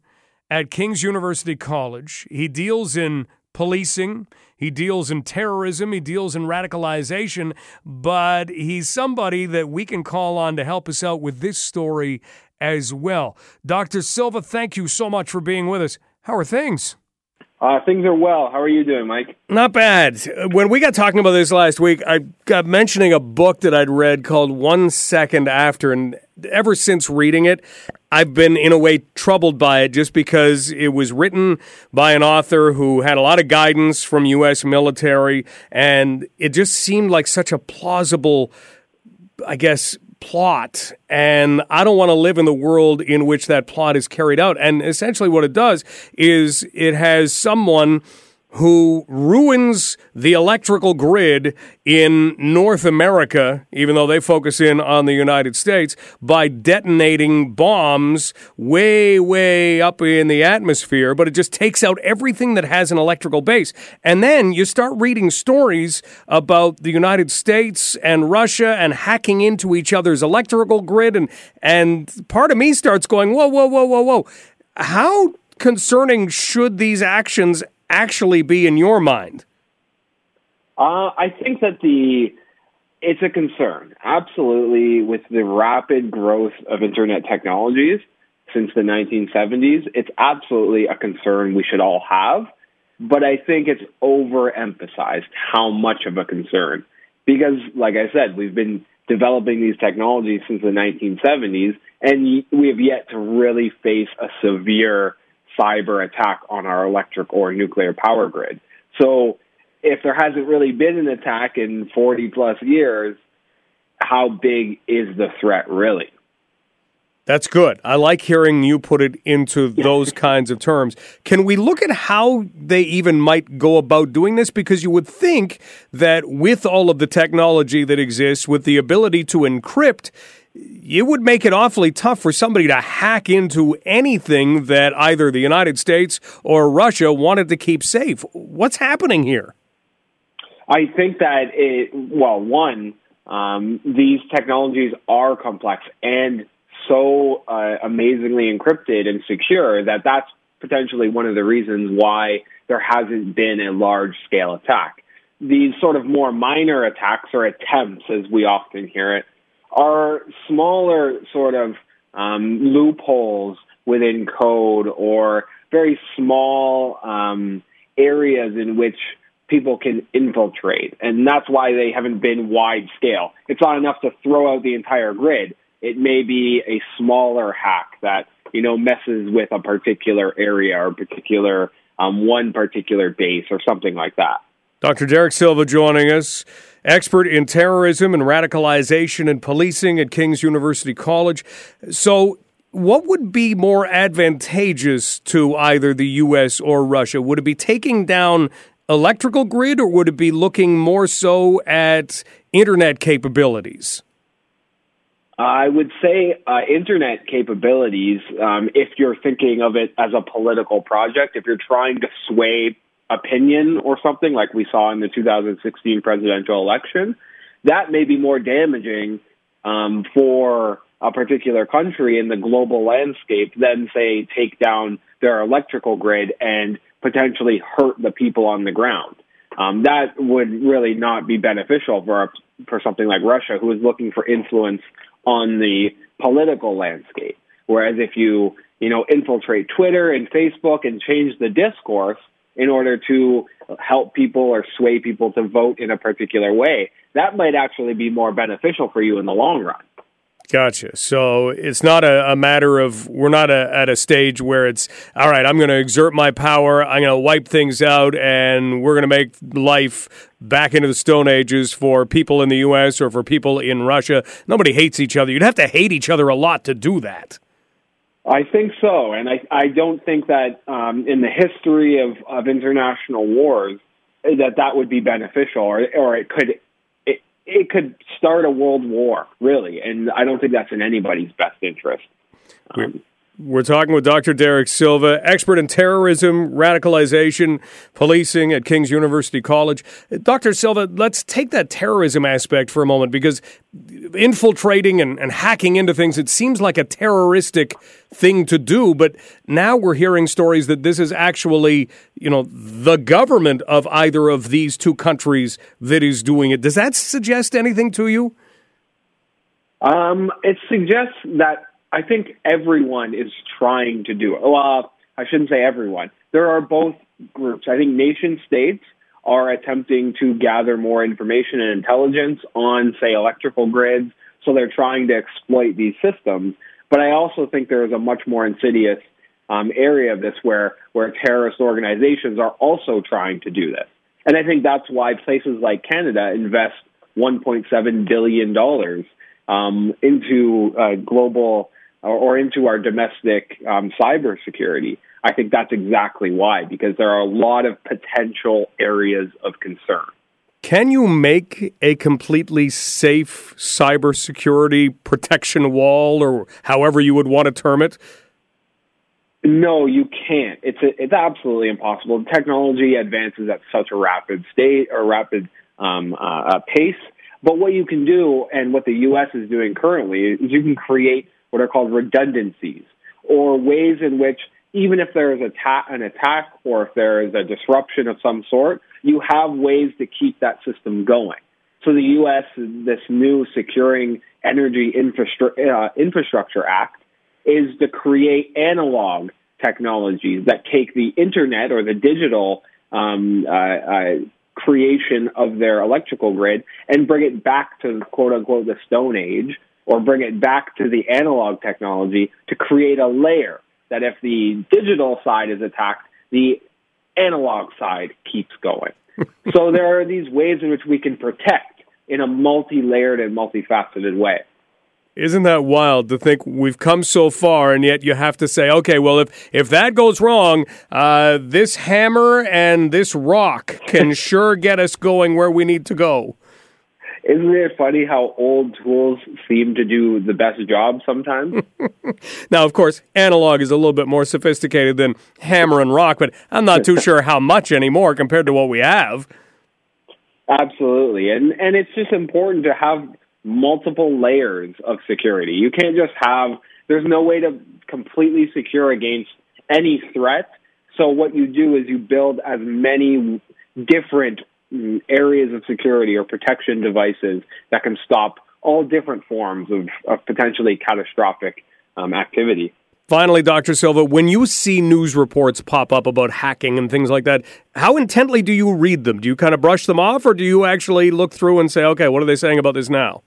at King's University College. He deals in policing, he deals in terrorism, he deals in radicalization, but he's somebody that we can call on to help us out with this story as well. Dr. Silva, thank you so much for being with us. How are things? Things are well. How are you doing, Mike? Not bad. When we got talking about this last week, I got mentioning a book that I'd read called 1 Second After, and ever since reading it, I've been, in a way, troubled by it just because it was written by an author who had a lot of guidance from U.S. military, and it just seemed like such a plausible, I guess, plot, and I don't want to live in the world in which that plot is carried out. And essentially what it does is it has someone who ruins the electrical grid in North America, even though they focus in on the United States, by detonating bombs way, way up in the atmosphere, but it just takes out everything that has an electrical base. And then you start reading stories about the United States and Russia and hacking into each other's electrical grid, and part of me starts going, whoa, whoa, whoa, whoa, whoa. How concerning should these actions actually be in your mind? I think that it's a concern, absolutely, with the rapid growth of internet technologies since the 1970s. It's absolutely a concern we should all have, but I think it's overemphasized how much of a concern, because, like I said, we've been developing these technologies since the 1970s, and we have yet to really face a severe cyber attack on our electric or nuclear power grid. So if there hasn't really been an attack in 40 plus years, how big is the threat really? That's good. I like hearing you put it into those kinds of terms. Can we look at how they even might go about doing this? Because you would think that with all of the technology that exists, with the ability to encrypt, it would make it awfully tough for somebody to hack into anything that either the United States or Russia wanted to keep safe. What's happening here? I think that, these technologies are complex and so amazingly encrypted and secure that that's potentially one of the reasons why there hasn't been a large-scale attack. These sort of more minor attacks or attempts, as we often hear it, are smaller sort of loopholes within code or very small areas in which people can infiltrate. And that's why they haven't been wide-scale. It's not enough to throw out the entire grid. It may be a smaller hack that, you know, messes with a particular area or particular one particular base or something like that. Dr. Derek Silva joining us, expert in terrorism and radicalization and policing at King's University College. So what would be more advantageous to either the U.S. or Russia? Would it be taking down electrical grid, or would it be looking more so at internet capabilities? I would say internet capabilities, if you're thinking of it as a political project, if you're trying to sway opinion or something like we saw in the 2016 presidential election, that may be more damaging for a particular country in the global landscape than, say, take down their electrical grid and potentially hurt the people on the ground. That would really not be beneficial for something like Russia, who is looking for influence on the political landscape. Whereas if you infiltrate Twitter and Facebook and change the discourse in order to help people or sway people to vote in a particular way, that might actually be more beneficial for you in the long run. Gotcha. So it's not a matter of, we're not at a stage where it's, all right, I'm going to exert my power, I'm going to wipe things out, and we're going to make life back into the Stone Ages for people in the U.S. or for people in Russia. Nobody hates each other. You'd have to hate each other a lot to do that. I think so, and I don't think that in the history of international wars that would be beneficial, or it could. It could start a world war, really, and I don't think that's in anybody's best interest. We're talking with Dr. Derek Silva, expert in terrorism, radicalization, policing at King's University College. Dr. Silva, let's take that terrorism aspect for a moment, because infiltrating and hacking into things, it seems like a terroristic thing to do, but now we're hearing stories that this is actually, the government of either of these two countries that is doing it. Does that suggest anything to you? It suggests that I think everyone is trying to do it. Well, I shouldn't say everyone. There are both groups. I think nation states are attempting to gather more information and intelligence on, say, electrical grids, so they're trying to exploit these systems. But I also think there is a much more insidious area of this where terrorist organizations are also trying to do this. And I think that's why places like Canada invest $1.7 billion into global or into our domestic cybersecurity. I think that's exactly why, because there are a lot of potential areas of concern. Can you make a completely safe cybersecurity protection wall, or however you would want to term it? No, you can't. It's absolutely impossible. Technology advances at such a rapid pace. But what you can do, and what the U.S. is doing currently, is you can create what are called redundancies, or ways in which even if there is an attack or if there is a disruption of some sort, you have ways to keep that system going. So the U.S., this new Securing Energy Infrastructure Act, is to create analog technologies that take the internet or the digital creation of their electrical grid and bring it back to, quote-unquote, the Stone Age, or bring it back to the analog technology to create a layer that if the digital side is attacked, the analog side keeps going. So there are these ways in which we can protect in a multi-layered and multifaceted way. Isn't that wild to think we've come so far, and yet you have to say, okay, well, if that goes wrong, this hammer and this rock can sure get us going where we need to go. Isn't it funny how old tools seem to do the best job sometimes? Now, of course, analog is a little bit more sophisticated than hammer and rock, but I'm not too sure how much anymore compared to what we have. Absolutely. And it's just important to have multiple layers of security. You can't just have, there's no way to completely secure against any threat. So what you do is you build as many different areas of security or protection devices that can stop all different forms of potentially catastrophic activity. Finally, Dr. Silva, when you see news reports pop up about hacking and things like that, how intently do you read them? Do you kind of brush them off, or do you actually look through and say, okay, what are they saying about this now?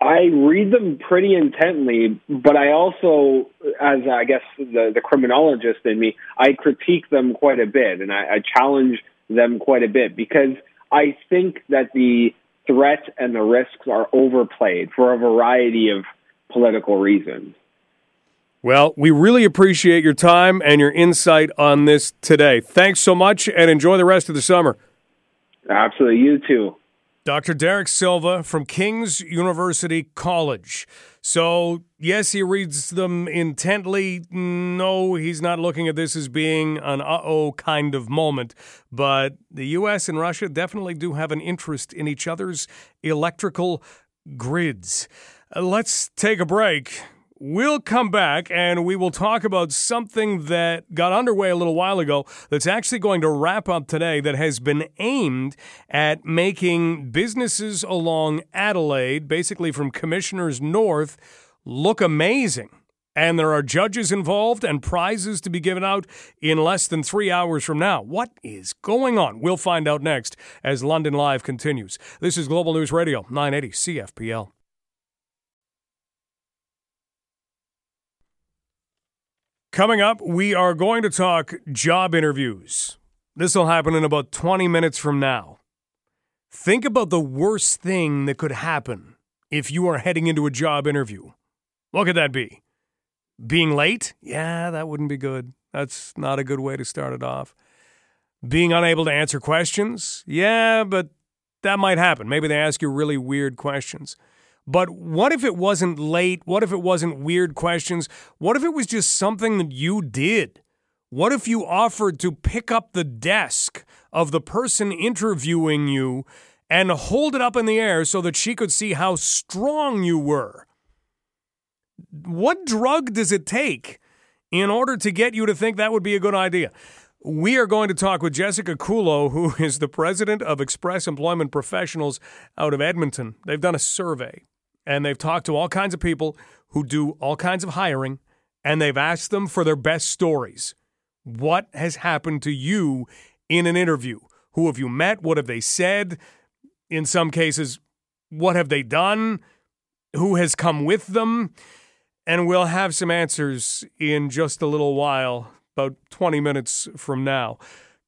I read them pretty intently, but I also, as I guess the criminologist in me, I critique them quite a bit, and I challenge them quite a bit, because I think that the threat and the risks are overplayed for a variety of political reasons. Well, we really appreciate your time and your insight on this today. Thanks so much, and enjoy the rest of the summer. Absolutely. You too. Dr. Derek Silva from King's University College. So, yes, he reads them intently. No, he's not looking at this as being an uh-oh kind of moment. But the U.S. and Russia definitely do have an interest in each other's electrical grids. Let's take a break. We'll come back and we will talk about something that got underway a little while ago that's actually going to wrap up today, that has been aimed at making businesses along Adelaide, basically from Commissioners North, look amazing. And there are judges involved and prizes to be given out in less than 3 hours from now. What is going on? We'll find out next as London Live continues. This is Global News Radio, 980 CFPL. Coming up, we are going to talk job interviews. This will happen in about 20 minutes from now. Think about the worst thing that could happen if you are heading into a job interview. What could that be? Being late? Yeah, that wouldn't be good. That's not a good way to start it off. Being unable to answer questions? Yeah, but that might happen. Maybe they ask you really weird questions. But what if it wasn't late? What if it wasn't weird questions? What if it was just something that you did? What if you offered to pick up the desk of the person interviewing you and hold it up in the air so that she could see how strong you were? What drug does it take in order to get you to think that would be a good idea? We are going to talk with Jessica Kulo, who is the president of Express Employment Professionals out of Edmonton. They've done a survey. And they've talked to all kinds of people who do all kinds of hiring, and they've asked them for their best stories. What has happened to you in an interview? Who have you met? What have they said? In some cases, what have they done? Who has come with them? And we'll have some answers in just a little while, about 20 minutes from now.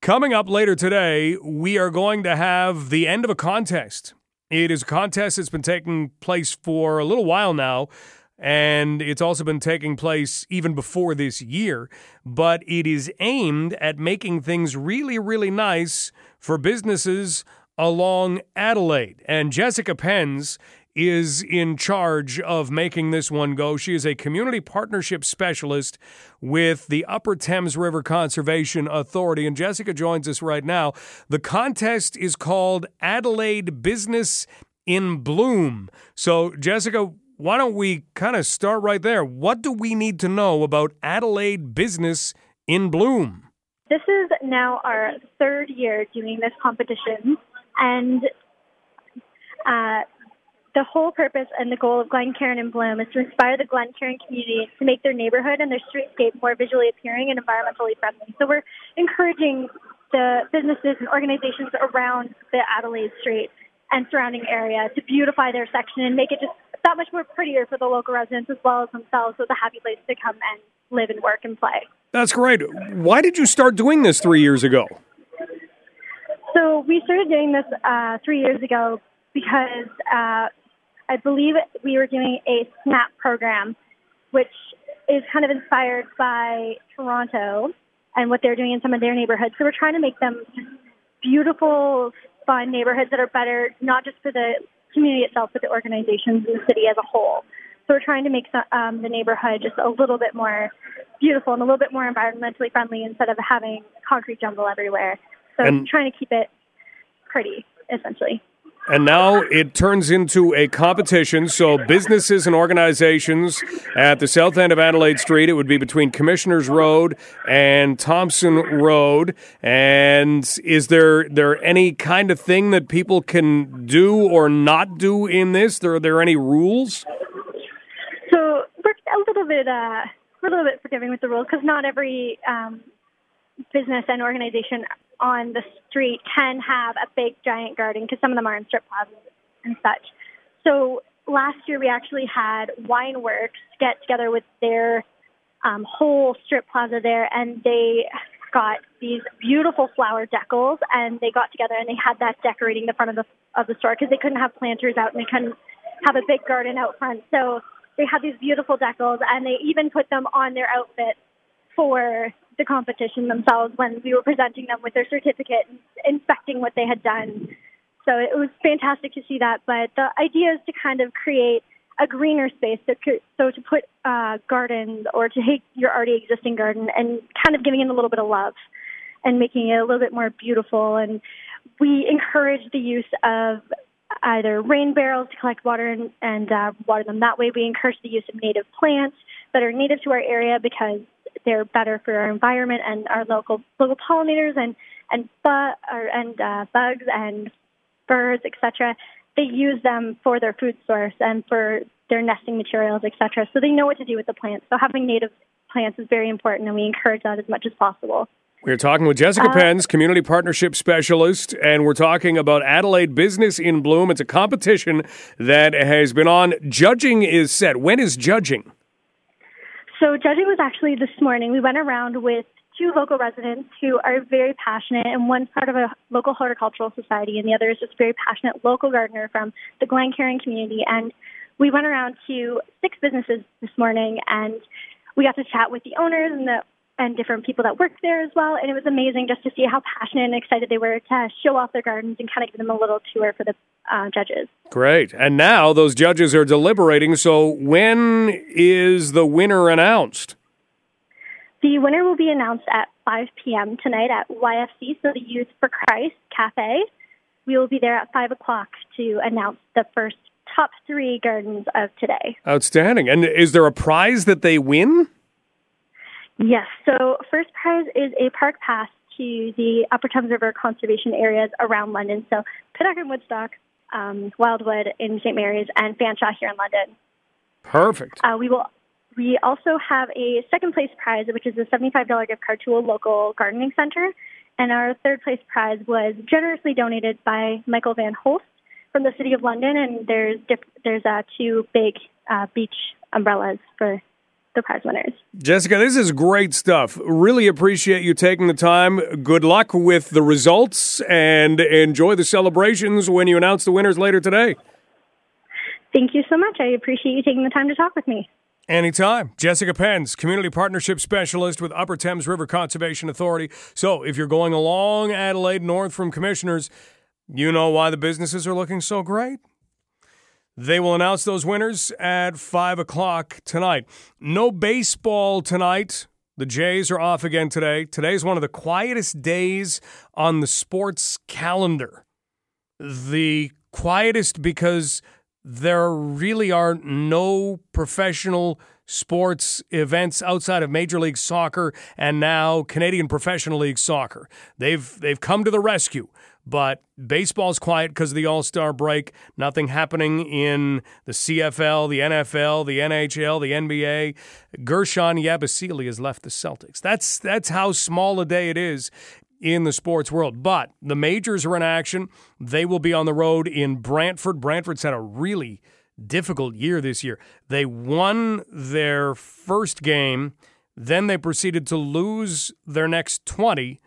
Coming up later today, we are going to have the end of a contest. It is a contest that's been taking place for a little while now, and it's also been taking place even before this year, but it is aimed at making things really, really nice for businesses along Adelaide. And Jessica Penns is in charge of making this one go. She is a community partnership specialist with the Upper Thames River Conservation Authority, and Jessica joins us right now. The contest is called Adelaide Business in Bloom. So, Jessica, why don't we kind of start right there? What do we need to know about Adelaide Business in Bloom? This is now our third year doing this competition, and the whole purpose and the goal of Glencairn and Bloom is to inspire the Glencairn community to make their neighborhood and their streetscape more visually appealing and environmentally friendly. So we're encouraging the businesses and organizations around the Adelaide Street and surrounding area to beautify their section and make it just that much more prettier for the local residents as well as themselves, so it's a happy place to come and live and work and play. That's great. Why did you start doing this 3 years ago? So we started doing this 3 years ago because I believe we were doing a SNAP program, which is kind of inspired by Toronto and what they're doing in some of their neighborhoods. So we're trying to make them beautiful, fun neighborhoods that are better, not just for the community itself, but the organizations in the city as a whole. So we're trying to make the neighborhood just a little bit more beautiful and a little bit more environmentally friendly instead of having concrete jungle everywhere. So and trying to keep it pretty, essentially. And now it turns into a competition, so businesses and organizations at the south end of Adelaide Street, it would be between Commissioners Road and Thompson Road, and is there any kind of thing that people can do or not do in this? Are there any rules? So we're a little bit forgiving with the rules, because not every business and organization on the street can have a big, giant garden, because some of them are in strip plazas and such. So last year we actually had Wine Works get together with their whole strip plaza there, and they got these beautiful flower decals, and they got together and they had that decorating the front of the store, because they couldn't have planters out and they couldn't have a big garden out front. So they had these beautiful decals, and they even put them on their outfits for the competition themselves when we were presenting them with their certificate and inspecting what they had done. So it was fantastic to see that, but the idea is to kind of create a greener space, so to put gardens or to take your already existing garden and kind of giving it a little bit of love and making it a little bit more beautiful. And we encourage the use of either rain barrels to collect water and water them that way. We encourage the use of native plants that are native to our area, because they're better for our environment and our local pollinators and bugs and birds, etc. They use them for their food source and for their nesting materials, etc. So they know what to do with the plants. So having native plants is very important, and we encourage that as much as possible. We're talking with Jessica Pence, Community Partnership Specialist, and we're talking about Adelaide Business in Bloom. It's a competition that has been on. Judging is set. When is judging? So judging was actually this morning. We went around with two local residents who are very passionate, and one's part of a local horticultural society, and the other is just a very passionate local gardener from the Glencairn community. And we went around to six businesses this morning, and we got to chat with the owners and different people that work there as well. And it was amazing just to see how passionate and excited they were to show off their gardens and kind of give them a little tour for the judges. Great. And now those judges are deliberating. So when is the winner announced? The winner will be announced at 5 p.m. tonight at YFC, so the Youth for Christ Cafe. We will be there at 5 o'clock to announce the first top three gardens of today. Outstanding. And is there a prize that they win? Yes. So first prize is a park pass to the Upper Thames River conservation areas around London. So Piddock and Woodstock, Wildwood in St. Mary's, and Fanshawe here in London. Perfect. We also have a second place prize, which is a $75 gift card to a local gardening center. And our third place prize was generously donated by Michael Van Holst from the City of London. And there's two big beach umbrellas for the prize winners. Jessica, this is great stuff. Really appreciate you taking the time. Good luck with the results, and enjoy the celebrations when you announce the winners later today. Thank you so much. I appreciate you taking the time to talk with me. Anytime. Jessica Pence, Community Partnership Specialist with Upper Thames River Conservation Authority. So if you're going along Adelaide north from Commissioners, you know why the businesses are looking so great. They will announce those winners at 5 o'clock tonight. No baseball tonight. The Jays are off again today. Today's one of the quietest days on the sports calendar. The quietest because there really are no professional sports events outside of Major League Soccer and now Canadian Professional League Soccer. They've come to the rescue. But baseball's quiet because of the All-Star break. Nothing happening in the CFL, the NFL, the NHL, the NBA. Gershon Yabusele has left the Celtics. That's how small a day it is in the sports world. But the majors are in action. They will be on the road in Brantford. Brantford's had a really difficult year this year. They won their first game. Then they proceeded to lose their next 20.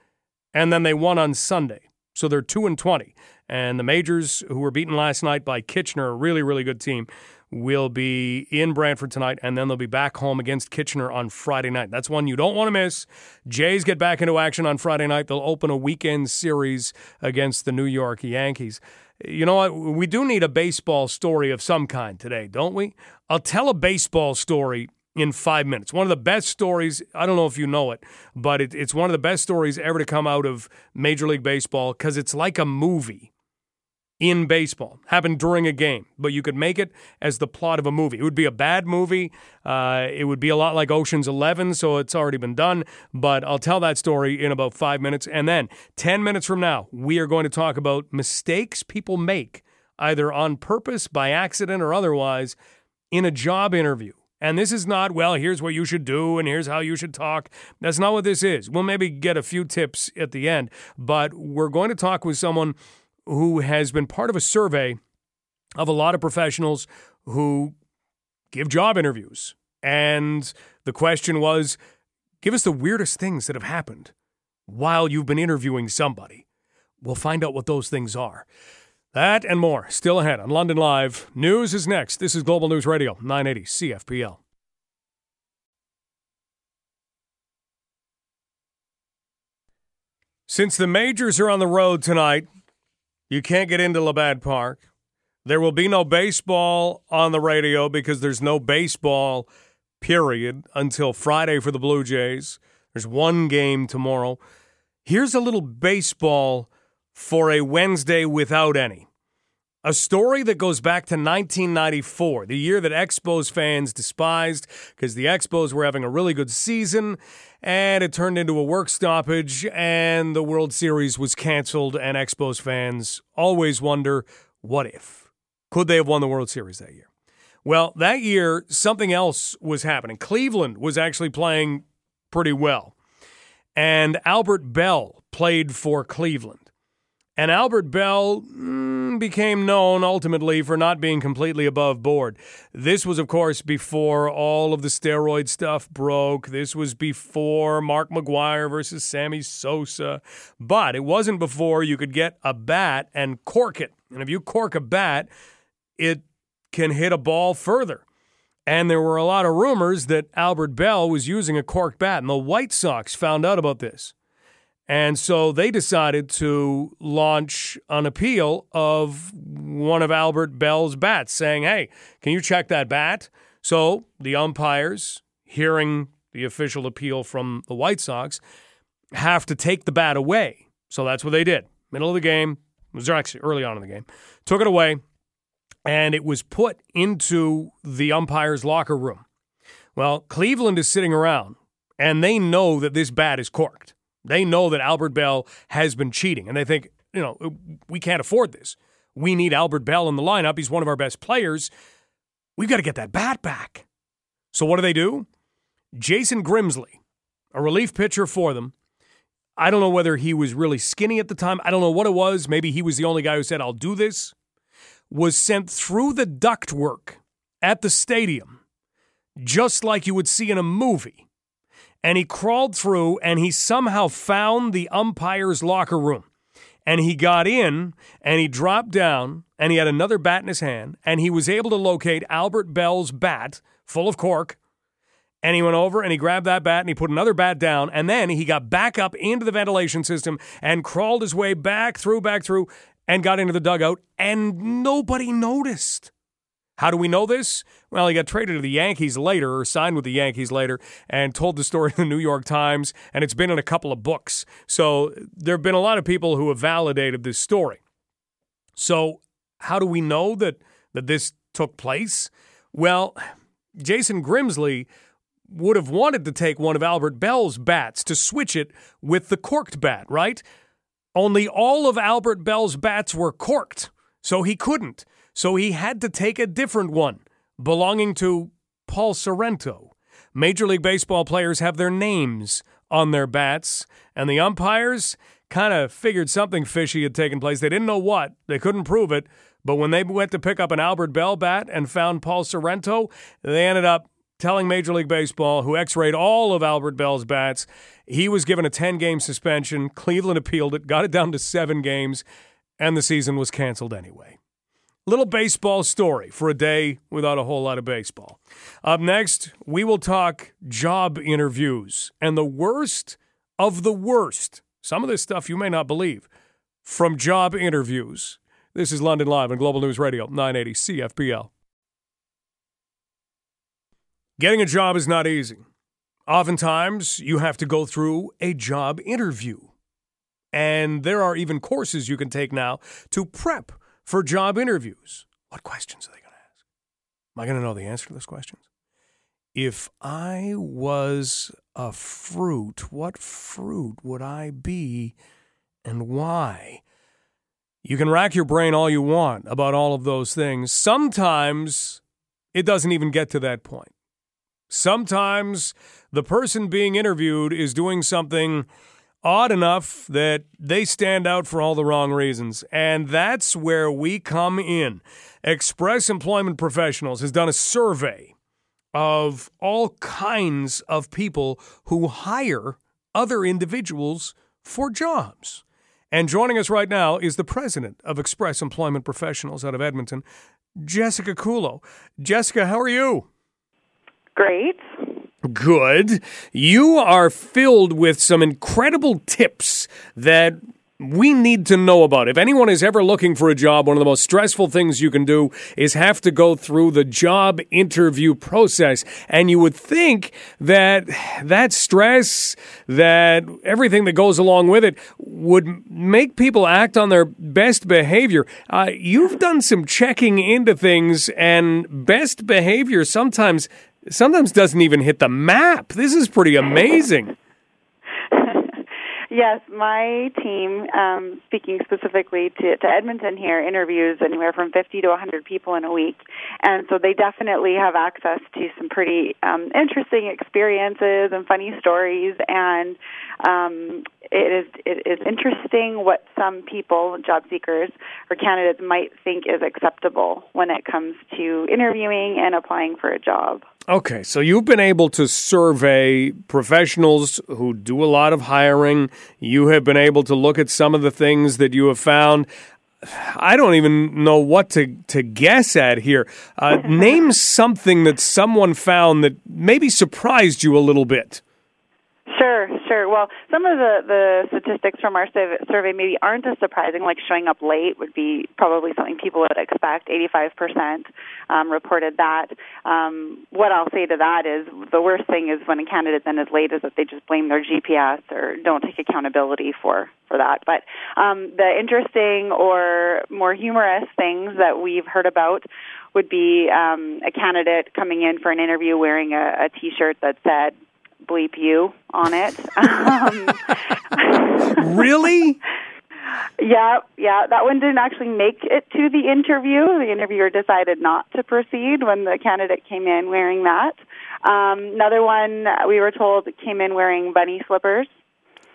And then they won on Sunday. So they're 2-20. And the Majors, who were beaten last night by Kitchener, a really, really good team, will be in Brantford tonight, and then they'll be back home against Kitchener on Friday night. That's one you don't want to miss. Jays get back into action on Friday night. They'll open a weekend series against the New York Yankees. You know what? We do need a baseball story of some kind today, don't we? I'll tell a baseball story in 5 minutes. One of the best stories, I don't know if you know it, but it's one of the best stories ever to come out of Major League Baseball because it's like a movie. In baseball, happened during a game, but you could make it as the plot of a movie. It would be a bad movie. It would be a lot like Ocean's 11, so it's already been done, but I'll tell that story in about 5 minutes. And then 10 minutes from now, we are going to talk about mistakes people make, either on purpose, by accident, or otherwise, in a job interview. And this is not, well, here's what you should do and here's how you should talk. That's not what this is. We'll maybe get a few tips at the end, but we're going to talk with someone who has been part of a survey of a lot of professionals who give job interviews. And the question was, give us the weirdest things that have happened while you've been interviewing somebody. We'll find out what those things are. That and more still ahead on London Live. News is next. This is Global News Radio, 980 CFPL. Since the Majors are on the road tonight, you can't get into Labatt Park. There will be no baseball on the radio because there's no baseball, period, until Friday for the Blue Jays. There's one game tomorrow. Here's a little baseball for a Wednesday without any. A story that goes back to 1994, the year that Expos fans despised because the Expos were having a really good season. And it turned into a work stoppage, and the World Series was canceled, and Expos fans always wonder, what if? Could they have won the World Series that year? Well, that year, something else was happening. Cleveland was actually playing pretty well, and Albert Bell played for Cleveland. And Albert Bell became known ultimately for not being completely above board. This was, of course, before all of the steroid stuff broke. This was before Mark McGwire versus Sammy Sosa. But it wasn't before you could get a bat and cork it. And if you cork a bat, it can hit a ball further. And there were a lot of rumors that Albert Bell was using a corked bat. And the White Sox found out about this. And so they decided to launch an appeal of one of Albert Bell's bats saying, hey, can you check that bat? So the umpires, hearing the official appeal from the White Sox, have to take the bat away. So that's what they did. Middle of the game, it was actually early on in the game, took it away, and it was put into the umpire's locker room. Well, Cleveland is sitting around, and they know that this bat is corked. They know that Albert Bell has been cheating, and they think, you know, we can't afford this. We need Albert Bell in the lineup. He's one of our best players. We've got to get that bat back. So what do? Jason Grimsley, a relief pitcher for them. I don't know whether he was really skinny at the time. I don't know what it was. Maybe he was the only guy who said, I'll do this. Was sent through the ductwork at the stadium, just like you would see in a movie. And he crawled through, and he somehow found the umpire's locker room. And he got in, and he dropped down, and he had another bat in his hand, and he was able to locate Albert Bell's bat, full of cork, and he went over, and he grabbed that bat, and he put another bat down, and then he got back up into the ventilation system and crawled his way back through, and got into the dugout, and nobody noticed. How do we know this? Well, he got traded to the Yankees later, or signed with the Yankees later, and told the story to the New York Times, and it's been in a couple of books. So there have been a lot of people who have validated this story. So how do we know that this took place? Well, Jason Grimsley would have wanted to take one of Albert Bell's bats to switch it with the corked bat, right? Only all of Albert Bell's bats were corked, so he couldn't. So he had to take a different one, belonging to Paul Sorrento. Major League Baseball players have their names on their bats, and the umpires kind of figured something fishy had taken place. They didn't know what. They couldn't prove it. But when they went to pick up an Albert Bell bat and found Paul Sorrento, they ended up telling Major League Baseball, who x-rayed all of Albert Bell's bats, he was given a 10-game suspension. Cleveland appealed it, got it down to 7 games, and the season was canceled anyway. Little baseball story for a day without a whole lot of baseball. Up next, we will talk job interviews and the worst of the worst. Some of this stuff you may not believe from job interviews. This is London Live on Global News Radio, 980 CFPL. Getting a job is not easy. Oftentimes, you have to go through a job interview. And there are even courses you can take now to prep for job interviews. What questions are they going to ask? Am I going to know the answer to those questions? If I was a fruit, what fruit would I be and why? You can rack your brain all you want about all of those things. Sometimes it doesn't even get to that point. Sometimes the person being interviewed is doing something odd enough that they stand out for all the wrong reasons. And that's where we come in. Express Employment Professionals has done a survey of all kinds of people who hire other individuals for jobs. And joining us right now is the president of Express Employment Professionals out of Edmonton, Jessica Kulo. Jessica, how are you? Great. Good. You are filled with some incredible tips that we need to know about. If anyone is ever looking for a job, one of the most stressful things you can do is have to go through the job interview process. And you would think that that stress, that everything that goes along with it, would make people act on their best behavior. You've done some checking into things, and best behavior sometimes doesn't even hit the map. This is pretty amazing. Yes, my team, speaking specifically to Edmonton here, interviews anywhere from 50 to 100 people in a week. And so they definitely have access to some pretty interesting experiences and funny stories. And it is interesting what some people, job seekers or candidates, might think is acceptable when it comes to interviewing and applying for a job. Okay, so you've been able to survey professionals who do a lot of hiring. You have been able to look at some of the things that you have found. I don't even know what to guess at here. Name something that someone found that maybe surprised you a little bit. Sure. Well, some of the statistics from our survey maybe aren't as surprising, like showing up late would be probably something people would expect. 85% reported that. What I'll say to that is the worst thing is when a candidate then is late is that they just blame their GPS or don't take accountability for that. But the interesting or more humorous things that we've heard about would be a candidate coming in for an interview wearing a T-shirt that said, bleep you on it. Really? Yeah. That one didn't actually make it to the interview. The interviewer decided not to proceed when the candidate came in wearing that. Another one we were told came in wearing bunny slippers.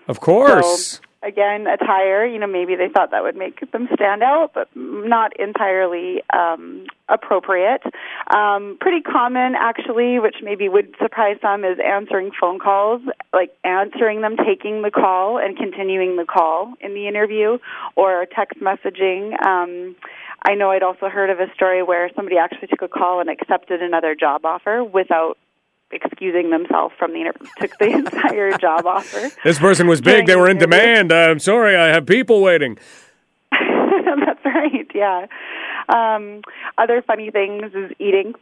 Of course. So, again, attire, maybe they thought that would make them stand out, but not entirely appropriate. Pretty common, actually, which maybe would surprise some, is answering phone calls, like answering them, taking the call, and continuing the call in the interview, or text messaging. I know I'd also heard of a story where somebody actually took a call and accepted another job offer without excusing themselves from the interview, took the entire job offer. This person was big. They were in demand. I'm sorry, I have people waiting. That's right, yeah. Other funny things is eating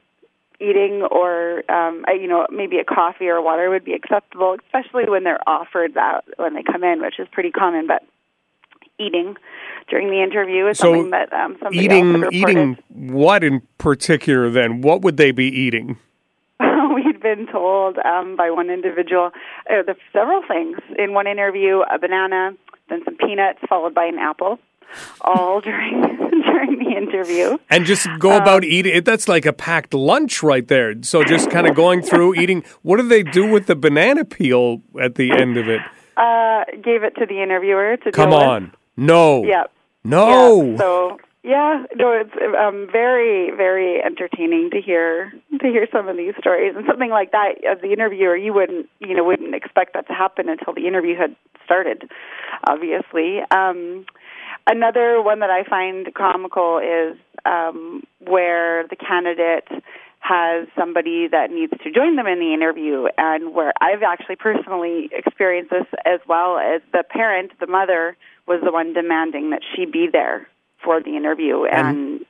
or, maybe a coffee or water would be acceptable, especially when they're offered that when they come in, which is pretty common, but eating during the interview is something that somebody else reported. Eating what in particular then? What would they be eating? We'd been told by one individual several things. In one interview, a banana, then some peanuts, followed by an apple, all during the interview. And just go about eating. That's like a packed lunch right there. So just kind of going through eating. What do they do with the banana peel at the end of it? Gave it to the interviewer to deal with. Come on. No. Yep. No. Yep. So... Yeah, no, it's very, very entertaining to hear some of these stories, and something like that as the interviewer, you wouldn't expect that to happen until the interview had started, obviously. Another one that I find comical is where the candidate has somebody that needs to join them in the interview, and where I've actually personally experienced this as well, as the parent, the mother, was the one demanding that she be there for the interview. And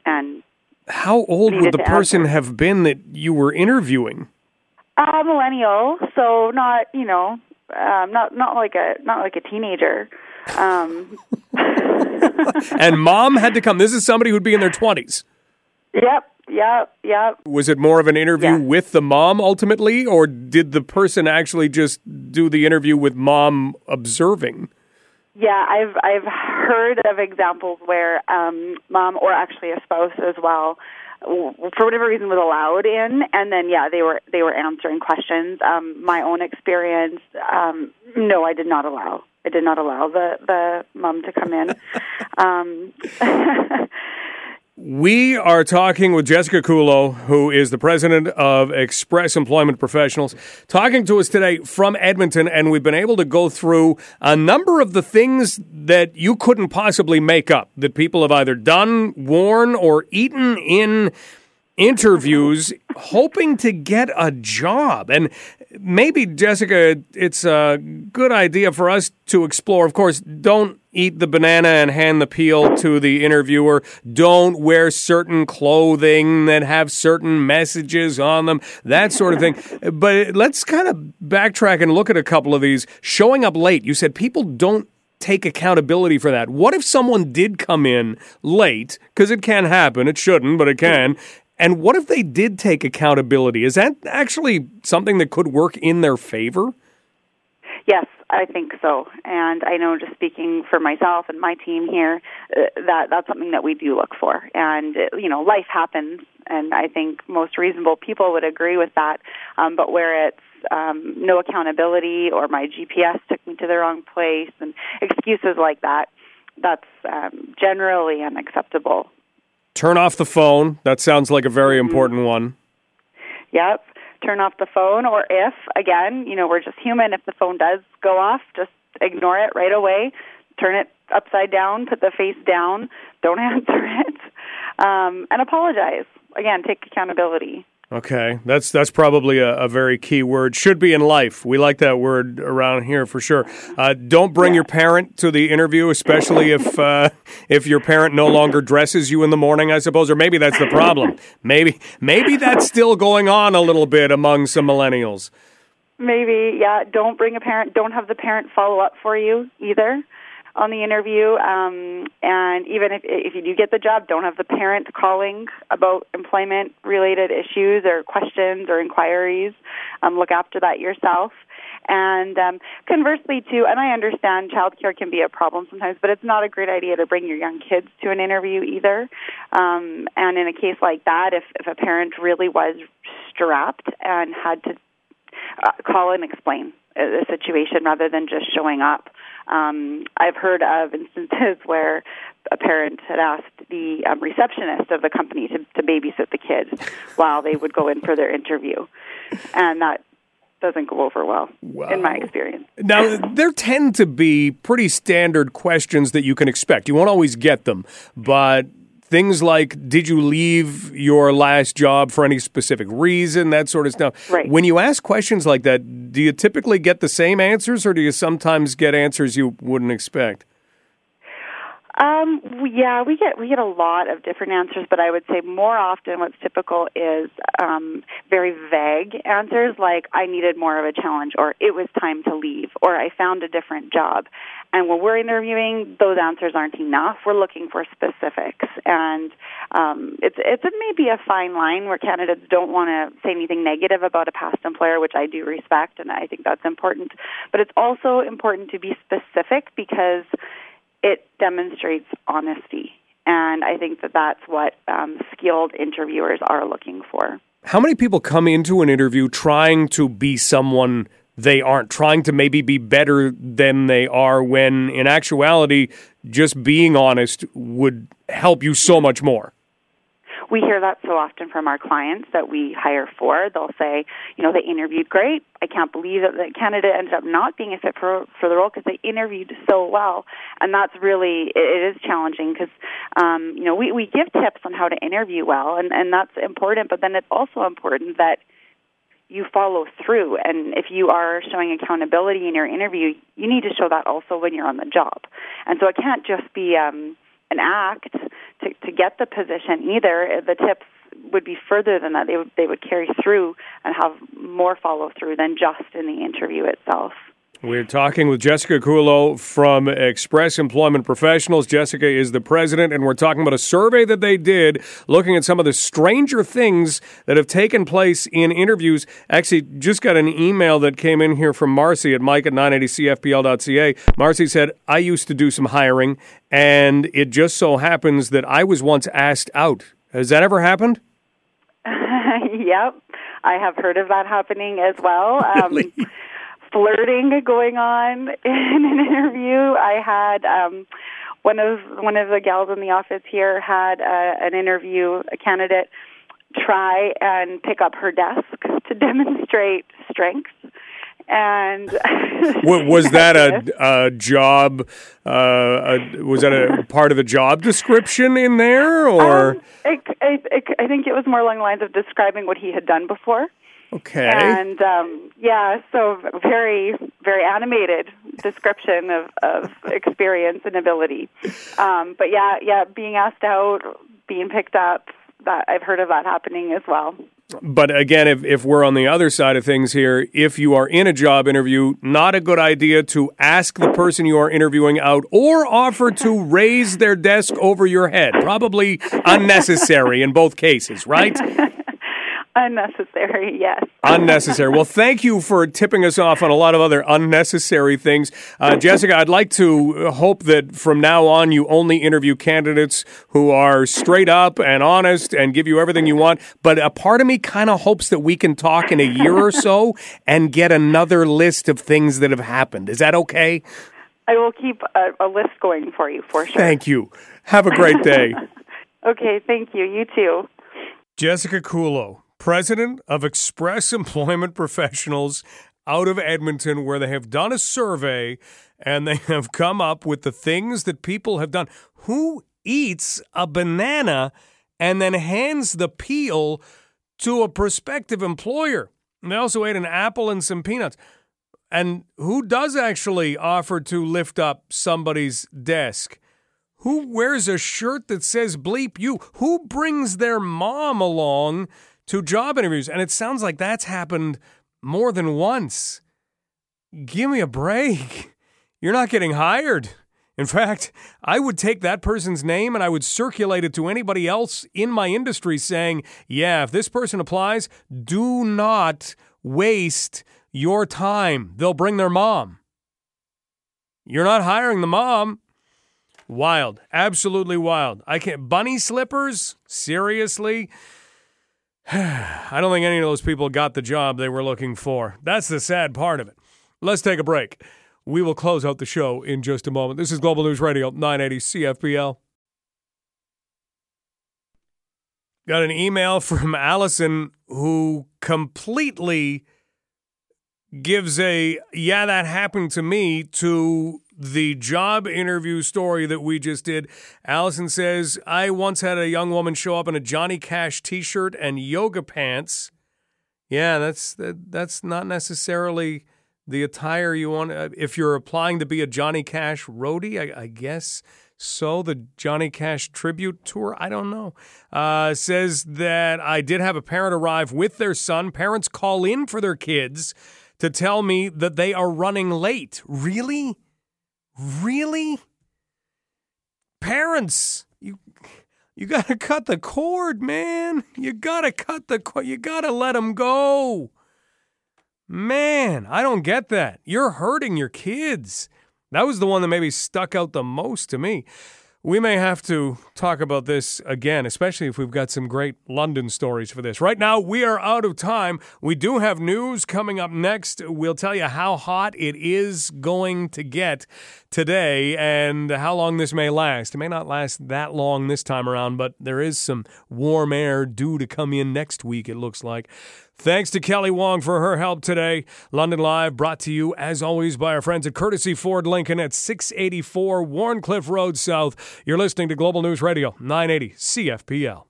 how old would the person have been that you were interviewing? A millennial, so not not like a teenager. And mom had to come. This is somebody who'd be in their 20s. Yep. Was it more of an interview with the mom ultimately, or did the person actually just do the interview with mom observing? Yeah, I've heard of examples where mom, or actually a spouse as well, for whatever reason was allowed in, and then they were answering questions. My own experience, no, I did not allow the mom to come in. We are talking with Jessica Kulo, who is the president of Express Employment Professionals, talking to us today from Edmonton, and we've been able to go through a number of the things that you couldn't possibly make up, that people have either done, worn, or eaten in interviews hoping to get a job. And maybe, Jessica, it's a good idea for us to explore. Of course, don't eat the banana and hand the peel to the interviewer. Don't wear certain clothing that have certain messages on them, that sort of thing. But let's kind of backtrack and look at a couple of these. Showing up late. You said people don't take accountability for that. What if someone did come in late? Because it can happen. It shouldn't, but it can. And what if they did take accountability? Is that actually something that could work in their favor? Yes, I think so. And I know, just speaking for myself and my team here, that's something that we do look for. And, life happens, and I think most reasonable people would agree with that. But where it's no accountability, or my GPS took me to the wrong place, and excuses like that, that's generally unacceptable. Turn off the phone. That sounds like a very important one. Yep. Turn off the phone, or if, again, we're just human, if the phone does go off, just ignore it right away, turn it upside down, put the face down, don't answer it, and apologize. Again, take accountability. Okay, that's probably a very key word. Should be in life. We like that word around here for sure. Don't bring your parent to the interview, especially if your parent no longer dresses you in the morning, I suppose, or maybe that's the problem. Maybe that's still going on a little bit among some millennials. Maybe, yeah. Don't bring a parent. Don't have the parent follow up for you either on the interview, and even if you do get the job, don't have the parent calling about employment-related issues or questions or inquiries. Look after that yourself. And conversely, too, and I understand childcare can be a problem sometimes, but it's not a great idea to bring your young kids to an interview either. And in a case like that, if a parent really was strapped and had to call and explain the situation rather than just showing up. I've heard of instances where a parent had asked the receptionist of the company to babysit the kids while they would go in for their interview, and that doesn't go over well, in my experience. Now, there tend to be pretty standard questions that you can expect. You won't always get them, but things like, did you leave your last job for any specific reason, that sort of stuff. Right. When you ask questions like that, do you typically get the same answers, or do you sometimes get answers you wouldn't expect? We get a lot of different answers, but I would say more often what's typical is very vague answers like, I needed more of a challenge, or it was time to leave, or I found a different job. And when we're interviewing, those answers aren't enough. We're looking for specifics. And it's maybe a fine line where candidates don't want to say anything negative about a past employer, which I do respect, and I think that's important. But it's also important to be specific, because it demonstrates honesty, and I think that's what skilled interviewers are looking for. How many people come into an interview trying to be someone they aren't, trying to maybe be better than they are, when in actuality just being honest would help you so much more. We hear that so often from our clients that we hire for. They'll say, you know, they interviewed great. I can't believe that the candidate ended up not being a fit for the role because they interviewed so well. And that's really, it is challenging because, you know, we give tips on how to interview well, and that's important. But then it's also important that you follow through. And if you are showing accountability in your interview, you need to show that also when you're on the job. And so it can't just be an act to get the position either. The tips would be further than that. They would carry through and have more follow-through than just in the interview itself. We're talking with Jessica Culo from Express Employment Professionals. Jessica is the president, and we're talking about a survey that they did looking at some of the stranger things that have taken place in interviews. Actually, just got an email that came in here from Marcy at mike at 980cfpl.ca. Marcy said, I used to do some hiring, and it just so happens that I was once asked out. Has that ever happened? Yep. I have heard of that happening as well. Really? Flirting going on in an interview. I had one of the gals in the office here had an interview, a candidate, try and pick up her desk to demonstrate strength. And was that a job? Was that a part of the job description in there, or? I think it was more along the lines of describing what he had done before. Okay. And, yeah, so very, very animated description of experience and ability. But, yeah, being asked out, being picked up, that I've heard of that happening as well. But, again, if we're on the other side of things here, if you are in a job interview, not a good idea to ask the person you are interviewing out or offer to raise their desk over your head. Probably unnecessary in both cases, right? Unnecessary, yes. Unnecessary. Well, thank you for tipping us off on a lot of other unnecessary things. Jessica, I'd like to hope that from now on you only interview candidates who are straight up and honest and give you everything you want. But a part of me kind of hopes that we can talk in a year or so and get another list of things that have happened. Is that okay? I will keep a list going for you, for sure. Thank you. Have a great day. Okay, thank you. You too. Jessica Culo, president of Express Employment Professionals out of Edmonton, where they have done a survey and they have come up with the things that people have done. Who eats a banana and then hands the peel to a prospective employer? And they also ate an apple and some peanuts. And who does actually offer to lift up somebody's desk? Who wears a shirt that says bleep you? Who brings their mom along to job interviews? And it sounds like that's happened more than once. Give me a break. You're not getting hired. In fact, I would take that person's name and I would circulate it to anybody else in my industry saying, yeah, if this person applies, do not waste your time. They'll bring their mom. You're not hiring the mom. Wild. Absolutely wild. I can't. Bunny slippers? Seriously? I don't think any of those people got the job they were looking for. That's the sad part of it. Let's take a break. We will close out the show in just a moment. This is Global News Radio, 980 CFPL. Got an email from Allison who completely gives a, yeah, that happened to me, to the job interview story that we just did. Allison says, I once had a young woman show up in a Johnny Cash t-shirt and yoga pants. Yeah, that's not necessarily the attire you want. If you're applying to be a Johnny Cash roadie, I guess so. The Johnny Cash tribute tour, I don't know. Says that I did have a parent arrive with their son. Parents call in for their kids to tell me that they are running late. Really? Really? Parents, you got to cut the cord, man. You got to cut the cord. You got to let them go. Man, I don't get that. You're hurting your kids. That was the one that maybe stuck out the most to me. We may have to talk about this again, especially if we've got some great London stories for this. Right now, we are out of time. We do have news coming up next. We'll tell you how hot it is going to get today and how long this may last. It may not last that long this time around, but there is some warm air due to come in next week, it looks like. Thanks to Kelly Wong for her help today. London Live brought to you, as always, by our friends at Courtesy Ford Lincoln at 684 Warncliffe Road South. You're listening to Global News Radio, 980 CFPL.